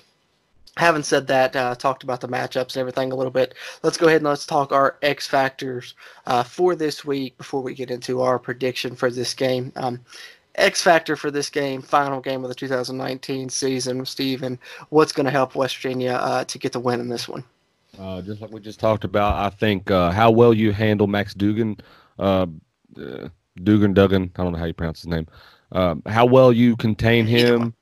having said that, uh, talked about the matchups and everything a little bit, let's go ahead and let's talk our X factors uh, for this week before we get into our prediction for this game. Um, X factor for this game, final game of the two thousand nineteen season, Steven, what's going to help West Virginia uh, to get the win in this one? Uh, just like we just talked about, I think uh, how well you handle Max Duggan, uh, uh, Duggan, Duggan, I don't know how you pronounce his name, uh, how well you contain him.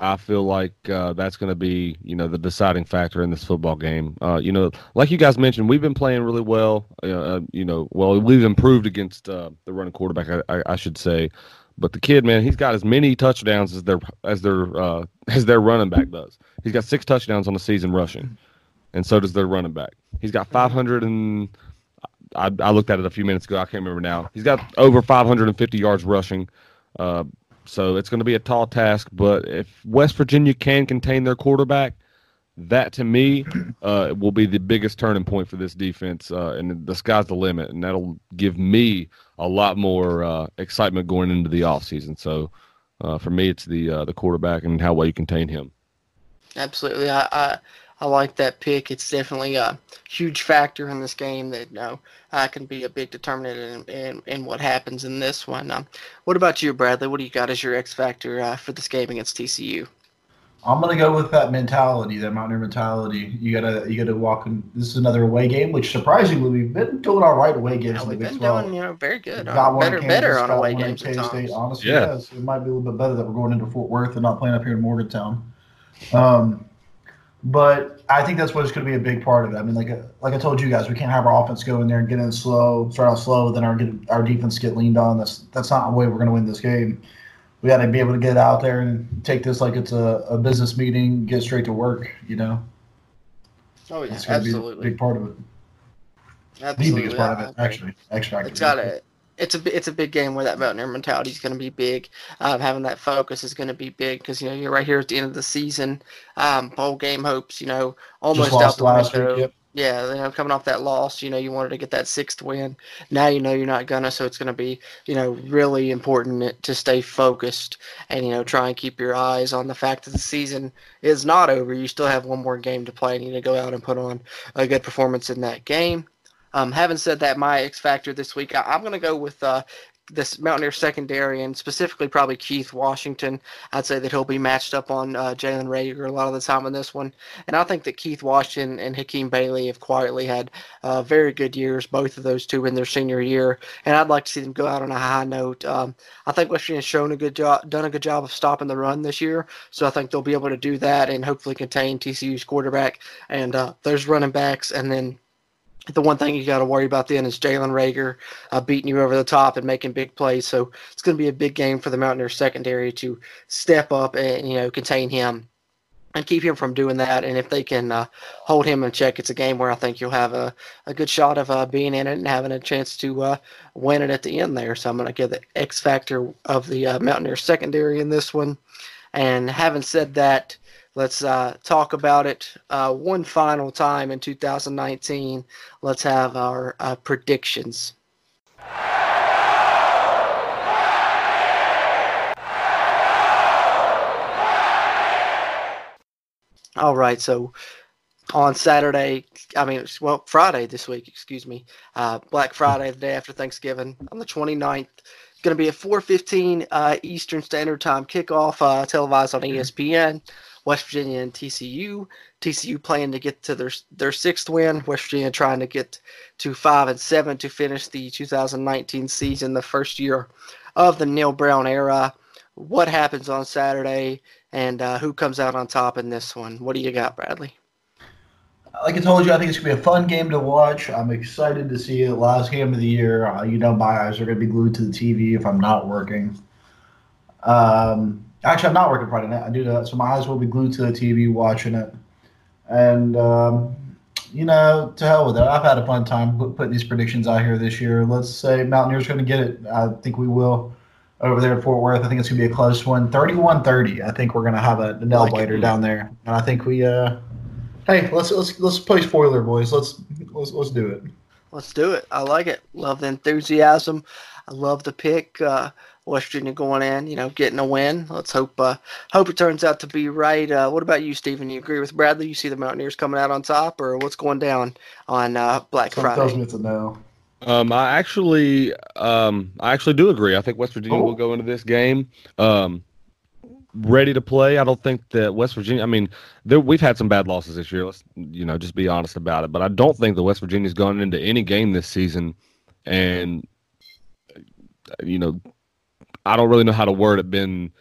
I feel like uh, that's going to be, you know, the deciding factor in this football game. Uh, you know, like you guys mentioned, we've been playing really well. Uh, you know, well, we've improved against uh, the running quarterback, I, I should say. But the kid, man, he's got as many touchdowns as their as their uh, as their running back does. He's got six touchdowns on the season rushing, and so does their running back. He's got five hundred and I, I looked at it a few minutes ago. I can't remember now. He's got over five hundred fifty yards rushing. Uh, So it's going to be a tall task, but if West Virginia can contain their quarterback, that to me uh, will be the biggest turning point for this defense, uh, and the sky's the limit, and that'll give me a lot more uh, excitement going into the offseason. So uh, for me, it's the uh, the quarterback and how well you contain him. Absolutely. I, I, I like that pick. It's definitely a huge factor in this game that, you know, uh, can be a big determinant in, in, in what happens in this one. Um, what about you, Bradley? What do you got as your X factor uh, for this game against T C U? I'm gonna go with that mentality, that Mountaineer mentality. You gotta, you gotta walk in. This is another away game, which surprisingly we've been doing all right away games. Yeah, we've been well. doing, you know, very good. Got better, Kansas, better on away games. State, honestly, yeah. yes, it might be a little bit better that we're going into Fort Worth and not playing up here in Morgantown. Um. But I think that's what's going to be a big part of it. I mean, like like I told you guys, we can't have our offense go in there and get in slow, start out slow, then our get, our defense get leaned on. That's that's not a way we're going to win this game. We got to be able to get out there and take this like it's a, a business meeting, get straight to work, you know? Oh, yeah, that's going absolutely. to be a big part of it. Absolutely. The biggest part of it, actually. X factor. It's got to it's a it's a big game where that mountaineer mentality is going to be big. Um, having that focus is going to be big because you know you're right here at the end of the season, um, bowl game hopes. You know, almost out the window. Week, yep. Yeah, you know, coming off that loss, you know, you wanted to get that sixth win. Now you know you're not gonna, so it's gonna be, you know, really important to stay focused and you know try and keep your eyes on the fact that the season is not over. You still have one more game to play, and you need to go out and put on a good performance in that game. Um, having said that, my X factor this week, I, I'm gonna go with uh, this Mountaineer secondary and specifically probably Keith Washington. I'd say that he'll be matched up on uh, Jalen Reagor a lot of the time in this one. And I think that Keith Washington and Hakeem Bailey have quietly had uh, very good years, both of those two in their senior year. And I'd like to see them go out on a high note. Um, I think West Virginia's shown a good job, done a good job of stopping the run this year. So I think they'll be able to do that and hopefully contain T C U's quarterback and uh, those running backs. And then the one thing you got to worry about then is Jalen Reagor uh, beating you over the top and making big plays. So it's going to be a big game for the Mountaineer secondary to step up and, you know, contain him and keep him from doing that. And if they can uh, hold him in check, it's a game where I think you'll have a, a good shot of uh, being in it and having a chance to uh, win it at the end there. So I'm going to give the X factor of the uh, Mountaineer secondary in this one. And having said that, let's uh, talk about it uh, one final time in two thousand nineteen. Let's have our uh, predictions. All right, so on Saturday, I mean, well, Friday this week, excuse me, uh, Black Friday, the day after Thanksgiving, on the twenty-ninth. It's going to be a four fifteen uh, Eastern Standard Time kickoff, uh, televised on E S P N. West Virginia and T C U. T C U playing to get to their their sixth win. West Virginia trying to get to five and seven to finish the two thousand nineteen season, the first year of the Neil Brown era. What happens on Saturday, and uh, who comes out on top in this one? What do you got, Bradley? Like I told you, I think it's going to be a fun game to watch. I'm excited to see it. Last game of the year. Uh, you know, my eyes are going to be glued to the T V if I'm not working. Um. Actually, I'm not working Friday night. I do that, so my eyes will be glued to the T V watching it. And, um, you know, to hell with it. I've had a fun time putting these predictions out here this year. Let's say Mountaineers going to get it. I think we will over there at Fort Worth. I think it's going to be a close one. thirty-one thirty. I think we're going to have a nail like biter it. down there. And I think we uh, – hey, let's let's let's play spoiler, boys. Let's, let's, let's do it. Let's do it. I like it. Love the enthusiasm. I love the pick. Uh West Virginia going in, you know, getting a win. Let's hope uh, hope it turns out to be right. Uh, what about you, Stephen? You agree with Bradley? You see the Mountaineers coming out on top, or what's going down on uh, Black Friday? Tells me it's a no. Um, I actually, um, I actually do agree. I think West Virginia oh. will go into this game um, ready to play. I don't think that West Virginia. I mean, there, we've had some bad losses this year. Let's, you know, just be honest about it. But I don't think that West Virginia's gone into any game this season, and you know. I don't really know how to word it, been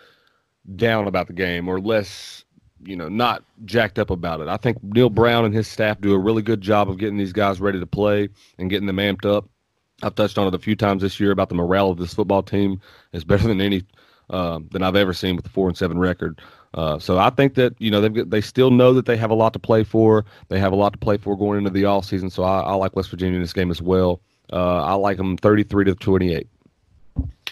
down about the game or less, you know, not jacked up about it. I think Neil Brown and his staff do a really good job of getting these guys ready to play and getting them amped up. I've touched on it a few times this year about the morale of this football team is better than any uh, than I've ever seen with the four and seven record. Uh, so I think that, you know, they they still know that they have a lot to play for. They have a lot to play for going into the offseason. So I, I like West Virginia in this game as well. Uh, I like them thirty-three to twenty-eight.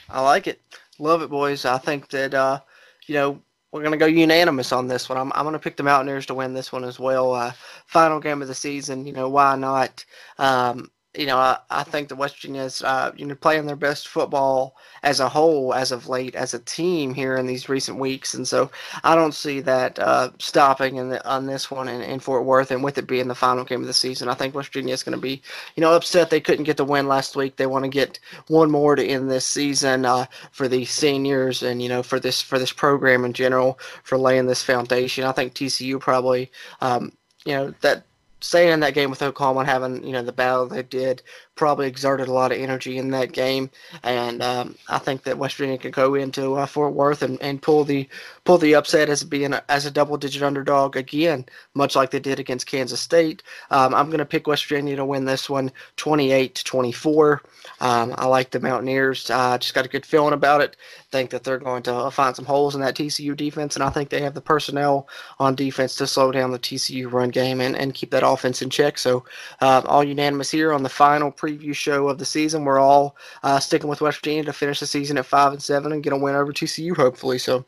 I like it. Love it, boys. I think that, uh, you know, we're going to go unanimous on this one. I'm, I'm going to pick the Mountaineers to win this one as well. Uh, final game of the season, you know, why not? Um, you know, I, I think the West Virginia's, uh, you know, playing their best football as a whole, as of late, as a team here in these recent weeks. And so I don't see that uh, stopping in the, on this one in, in Fort Worth. And with it being the final game of the season, I think West Virginia is going to be, you know, upset they couldn't get the win last week. They want to get one more to end this season uh, for the seniors and, you know, for this for this program in general, for laying this foundation. I think T C U probably, um, you know, that – staying in that game with Oklahoma and having, you know, the battle they did probably exerted a lot of energy in that game. And um, I think that West Virginia could go into uh, Fort Worth and, and pull the pull the upset as being a, as a double-digit underdog again, much like they did against Kansas State. Um, I'm going to pick West Virginia to win this one twenty-eight to twenty-four. Um, I like the Mountaineers. I uh, just got a good feeling about it. Think that they're going to find some holes in that T C U defense, and I think they have the personnel on defense to slow down the T C U run game and, and keep that offense in check. So uh, all unanimous here on the final pre- preview show of the season. We're all uh, sticking with West Virginia to finish the season at five and seven and get a win over T C U, hopefully. So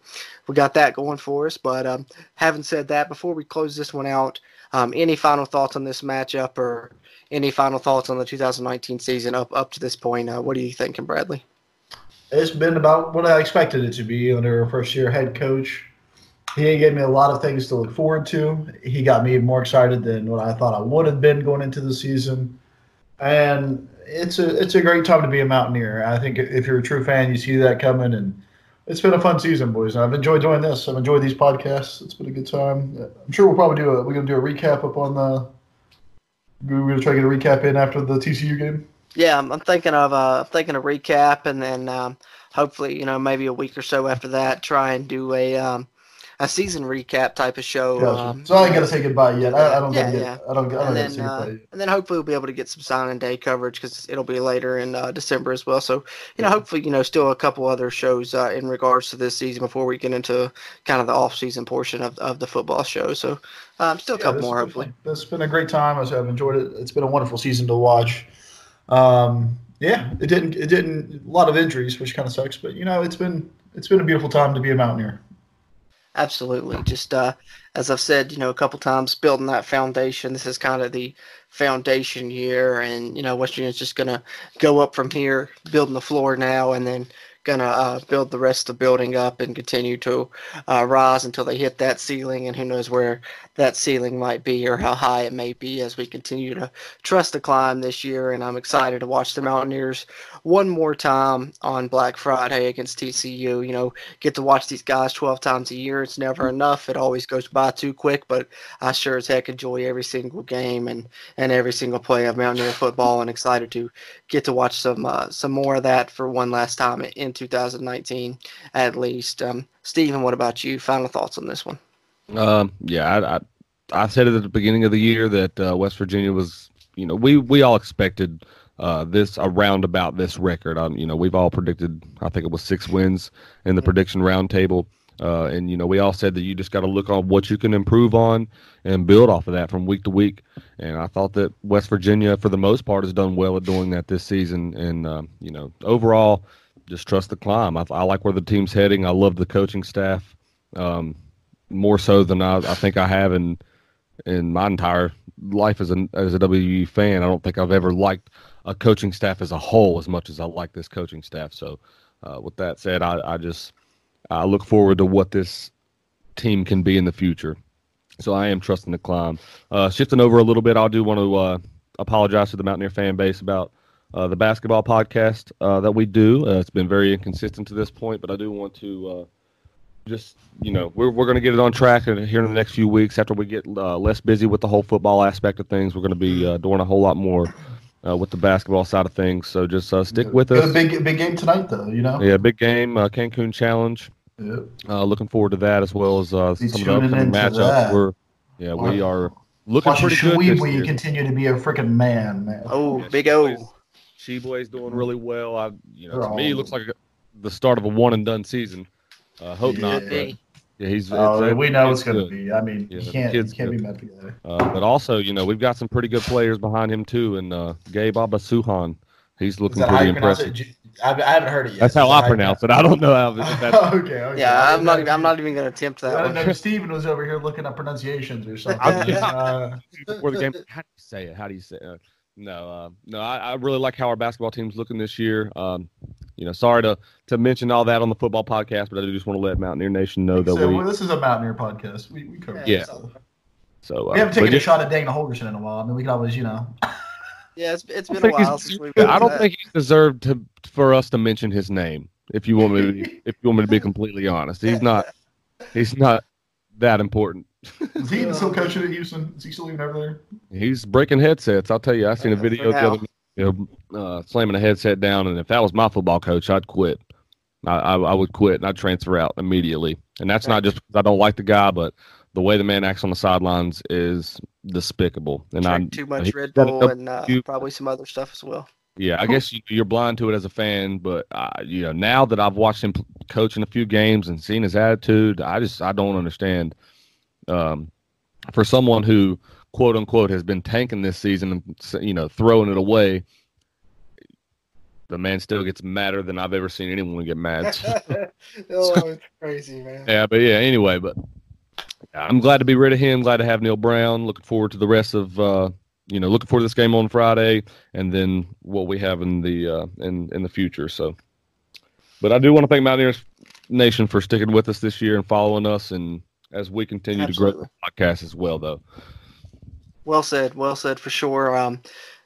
we got that going for us. But um, having said that, before we close this one out, um, any final thoughts on this matchup or any final thoughts on the two thousand nineteen season up up to this point? Uh, what are you thinking, Bradley? It's been about what I expected it to be under a first-year head coach. He gave me a lot of things to look forward to. He got me more excited than what I thought I would have been going into the season. And it's a it's a great time to be a Mountaineer. I think if you're a true fan, you see that coming. And it's been a fun season, boys. I've enjoyed doing this. I've enjoyed these podcasts. It's been a good time. I'm sure we'll probably do a we're gonna do a recap up on the. We're gonna try to get a recap in after the T C U game. Yeah, I'm thinking of uh, thinking a recap, and then um, hopefully, you know, maybe a week or so after that, try and do a. Um, A season recap type of show. Gotcha. Um, so I ain't got to say goodbye yet. I, I don't yeah, get yeah. I don't, I don't get to say goodbye uh, yet. And then hopefully we'll be able to get some signing day coverage because it'll be later in uh, December as well. So, you yeah. know, hopefully, you know, still a couple other shows uh, in regards to this season before we get into kind of the off-season portion of, of the football show. So um, still a yeah, couple more, hopefully. It's been a great time. I've enjoyed it. It's been a wonderful season to watch. Um, yeah, it didn't – It didn't. a lot of injuries, which kind of sucks. But, you know, it's been it's been a beautiful time to be a Mountaineer. Absolutely. Just uh, as I've said, you know, a couple times, building that foundation. This is kind of the foundation year, and you know, West Virginia's just gonna go up from here, building the floor now, and then gonna uh, build the rest of the building up and continue to uh, rise until they hit that ceiling. And who knows where that ceiling might be or how high it may be as we continue to trust the climb this year. And I'm excited to watch the Mountaineers one more time on Black Friday against T C U. You know, get to watch these guys twelve times a year. It's never enough. It always goes by too quick, but I sure as heck enjoy every single game and, and every single play of Mountaineer football, and excited to get to watch some uh, some more of that for one last time in two thousand nineteen at least. Um, Stephen, what about you? Final thoughts on this one? Um, yeah, I, I, I said it at the beginning of the year that uh, West Virginia was, you know, we, we all expected – Uh, this around about this record. Um, you know, we've all predicted, I think it was six wins in the prediction roundtable. Uh, and, you know, we all said that you just got to look on what you can improve on and build off of that from week to week. And I thought that West Virginia, for the most part, has done well at doing that this season. And, um, you know, overall, just trust the climb. I, I like where the team's heading. I love the coaching staff um, more so than I, I think I have in, in my entire life as a, as a W V U fan. I don't think I've ever liked a coaching staff as a whole as much as I like this coaching staff. So uh, with that said, I, I just I look forward to what this team can be in the future. So I am trusting the climb. Uh, shifting over a little bit, I do want to uh, apologize to the Mountaineer fan base about uh, the basketball podcast uh, that we do. Uh, it's been very inconsistent to this point, but I do want to uh, just, you know, we're, we're going to get it on track here in the next few weeks. After we get uh, less busy with the whole football aspect of things, we're going to be uh, doing a whole lot more Uh, with the basketball side of things, so just uh, stick with us. Big, big game tonight, though, you know. Yeah, big game, uh, Cancun Challenge. Yep. Uh, looking forward to that as well as uh, some of the upcoming matchups. We're, yeah, wow. we are looking Watch pretty good this year. You continue to be a freaking man, man. Oh, yeah, Big O Chibwe's doing really well. I, you know, They're to me, it looks like a, the start of a one and done season. Uh, hope yeah. not. But, yeah, he's. Oh, it's, we know it's going to be. I mean, yeah, you can't, you can't be met together. Uh, but also, you know, we've got some pretty good players behind him too, and uh, Gabe Abasuhan, he's looking pretty impressive. I, I haven't heard it yet. That's how I, I pronounce it. I don't know how. If that's okay, okay. Yeah, I'm not. I'm not even going to attempt that. I don't know. Stephen was over here looking up pronunciations or something. uh, Before the game, how do you say it? How do you say it? No, uh, no, I, I really like how our basketball team's looking this year. Um, you know, sorry to, to mention all that on the football podcast, but I do just want to let Mountaineer Nation know that so, we. Well, this is a Mountaineer podcast. We we cover yeah. So, so uh, we haven't taken just, a shot at Dana Holgerson in a while. I mean, we could always, you know. Yeah, it's it's been a while since we've. I don't that. think he deserved to for us to mention his name. If you want me, to, if you want me to be completely honest, he's not. He's not that important. Is he even still coaching at Houston? Is he still even over there? He's breaking headsets. I'll tell you, I seen a video the other day, you know, uh, slamming a headset down, and if that was my football coach, I'd quit. I, I, I would quit, and I'd transfer out immediately. And that's not just because I don't like the guy, but the way the man acts on the sidelines is despicable. And I'm too much Red Bull and uh, probably some other stuff as well. Yeah, I guess you, you're blind to it as a fan, but uh, you know, now that I've watched him coach in a few games and seen his attitude, I just I don't understand. Um, for someone who, quote unquote, has been tanking this season and, you know, throwing it away, The man still gets madder than I've ever seen anyone get mad. Oh, it's crazy, man. Yeah, but yeah, anyway, but I'm glad to be rid of him. Glad to have Neil Brown. Looking forward to the rest of, uh, you know, looking forward to this game on Friday and then what we have in the uh, in, in the future. So, but I do want to thank Mountaineers Nation for sticking with us this year and following us, and as we continue Absolutely. to grow the podcast as well, though. Well said. Well said for sure. Um,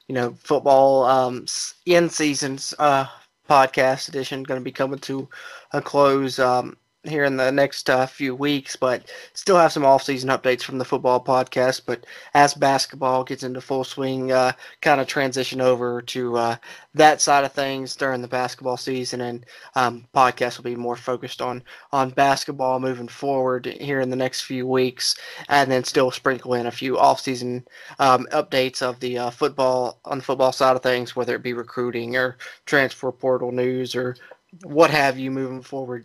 You know, football um, in seasons uh, podcast edition going to be coming to a close um, here in the next uh, few weeks, but still have some off-season updates from the football podcast. But as basketball gets into full swing, uh, kind of transition over to uh, that side of things during the basketball season, and um, podcasts will be more focused on on basketball moving forward here in the next few weeks, and then still sprinkle in a few off-season um, updates of the uh, football on the football side of things, whether it be recruiting or transfer portal news or what have you moving forward.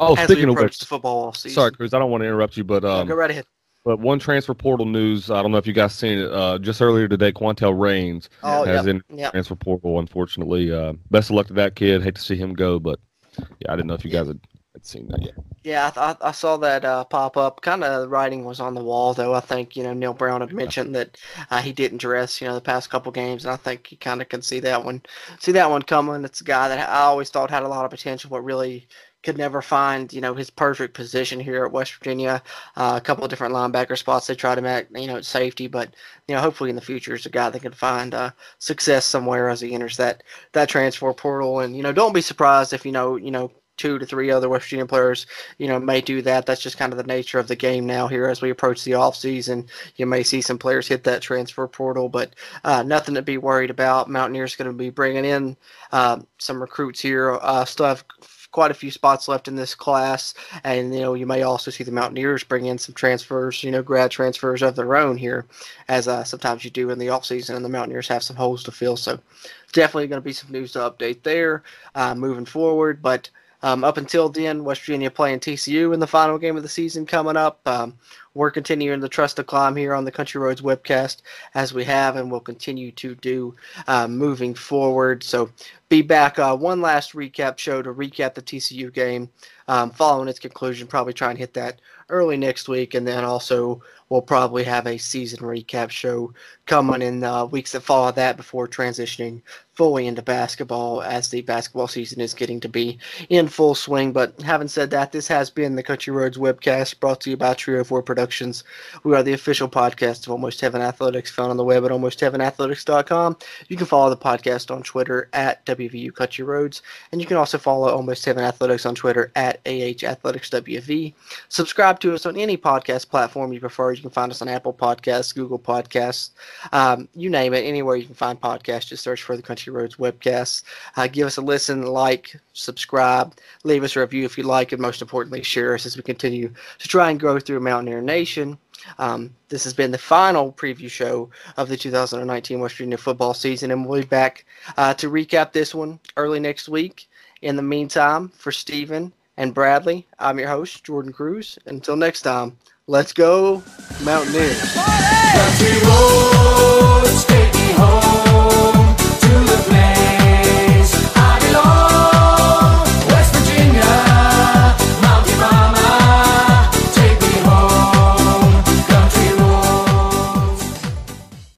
Oh, as speaking we approach of which, the football offseason. Sorry, Cruz, I don't want to interrupt you, but um, no, go right ahead. But one transfer portal news, I don't know if you guys seen it, uh, just earlier today, Quantel Reigns oh, has yep, in yep. transfer portal, unfortunately. Uh, best of luck to that kid. Hate to see him go, but yeah, I didn't know if you guys had, had seen that yet. Yeah, I, I, I saw that uh, pop up. Kind of the writing was on the wall, though. I think, you know, Neil Brown had mentioned yeah. that uh, he didn't dress, you know, the past couple games, and I think you kind of can see that one, see that one coming. It's a guy that I always thought had a lot of potential, but really – could never find, you know, his perfect position here at West Virginia. Uh, a couple of different linebacker spots they tried him at, you know, at safety. But, you know, hopefully in the future is a guy that can find uh, success somewhere as he enters that that transfer portal. And, you know, don't be surprised if, you know, you know, two to three other West Virginia players, you know, may do that. That's just kind of the nature of the game now here as we approach the offseason. You may see some players hit that transfer portal, but uh, nothing to be worried about. Mountaineers going to be bringing in uh, some recruits here. Uh, still have quite a few spots left in this class, and you know you may also see the Mountaineers bring in some transfers, you know, grad transfers of their own here, as uh, sometimes you do in the offseason, and the Mountaineers have some holes to fill. So definitely going to be some news to update there uh, moving forward. But um, up until then, West Virginia playing T C U in the final game of the season coming up. Um, we're continuing the Trust to Climb here on the Country Roads webcast as we have and will continue to do uh, moving forward. So be back uh, one last recap show to recap the T C U game um, following its conclusion. Probably try and hit that early next week, and then also we'll probably have a season recap show coming in the uh, weeks that follow that before transitioning fully into basketball as the basketball season is getting to be in full swing. But having said that, this has been the Country Roads webcast brought to you by Trio four Productions. We are the official podcast of Almost Heaven Athletics, found on the web at almost heaven athletics dot com. You can follow the podcast on Twitter at W V U Country Roads, and you can also follow Almost Heaven Athletics on Twitter at A H Athletics W V. Subscribe to us on any podcast platform you prefer. You can find us on Apple Podcasts, Google Podcasts, um, you name it, anywhere you can find podcasts. Just search for the Country Roads webcast. Uh, give us a listen, like, subscribe, leave us a review if you like, and most importantly, share us as we continue to try and grow through Mountaineer Nation. Um, this has been the final preview show of the two thousand nineteen West Virginia football season, and we'll be back uh, to recap this one early next week. In the meantime, for Stephen and Bradley, I'm your host, Jordan Cruz. Until next time, let's go Mountaineers.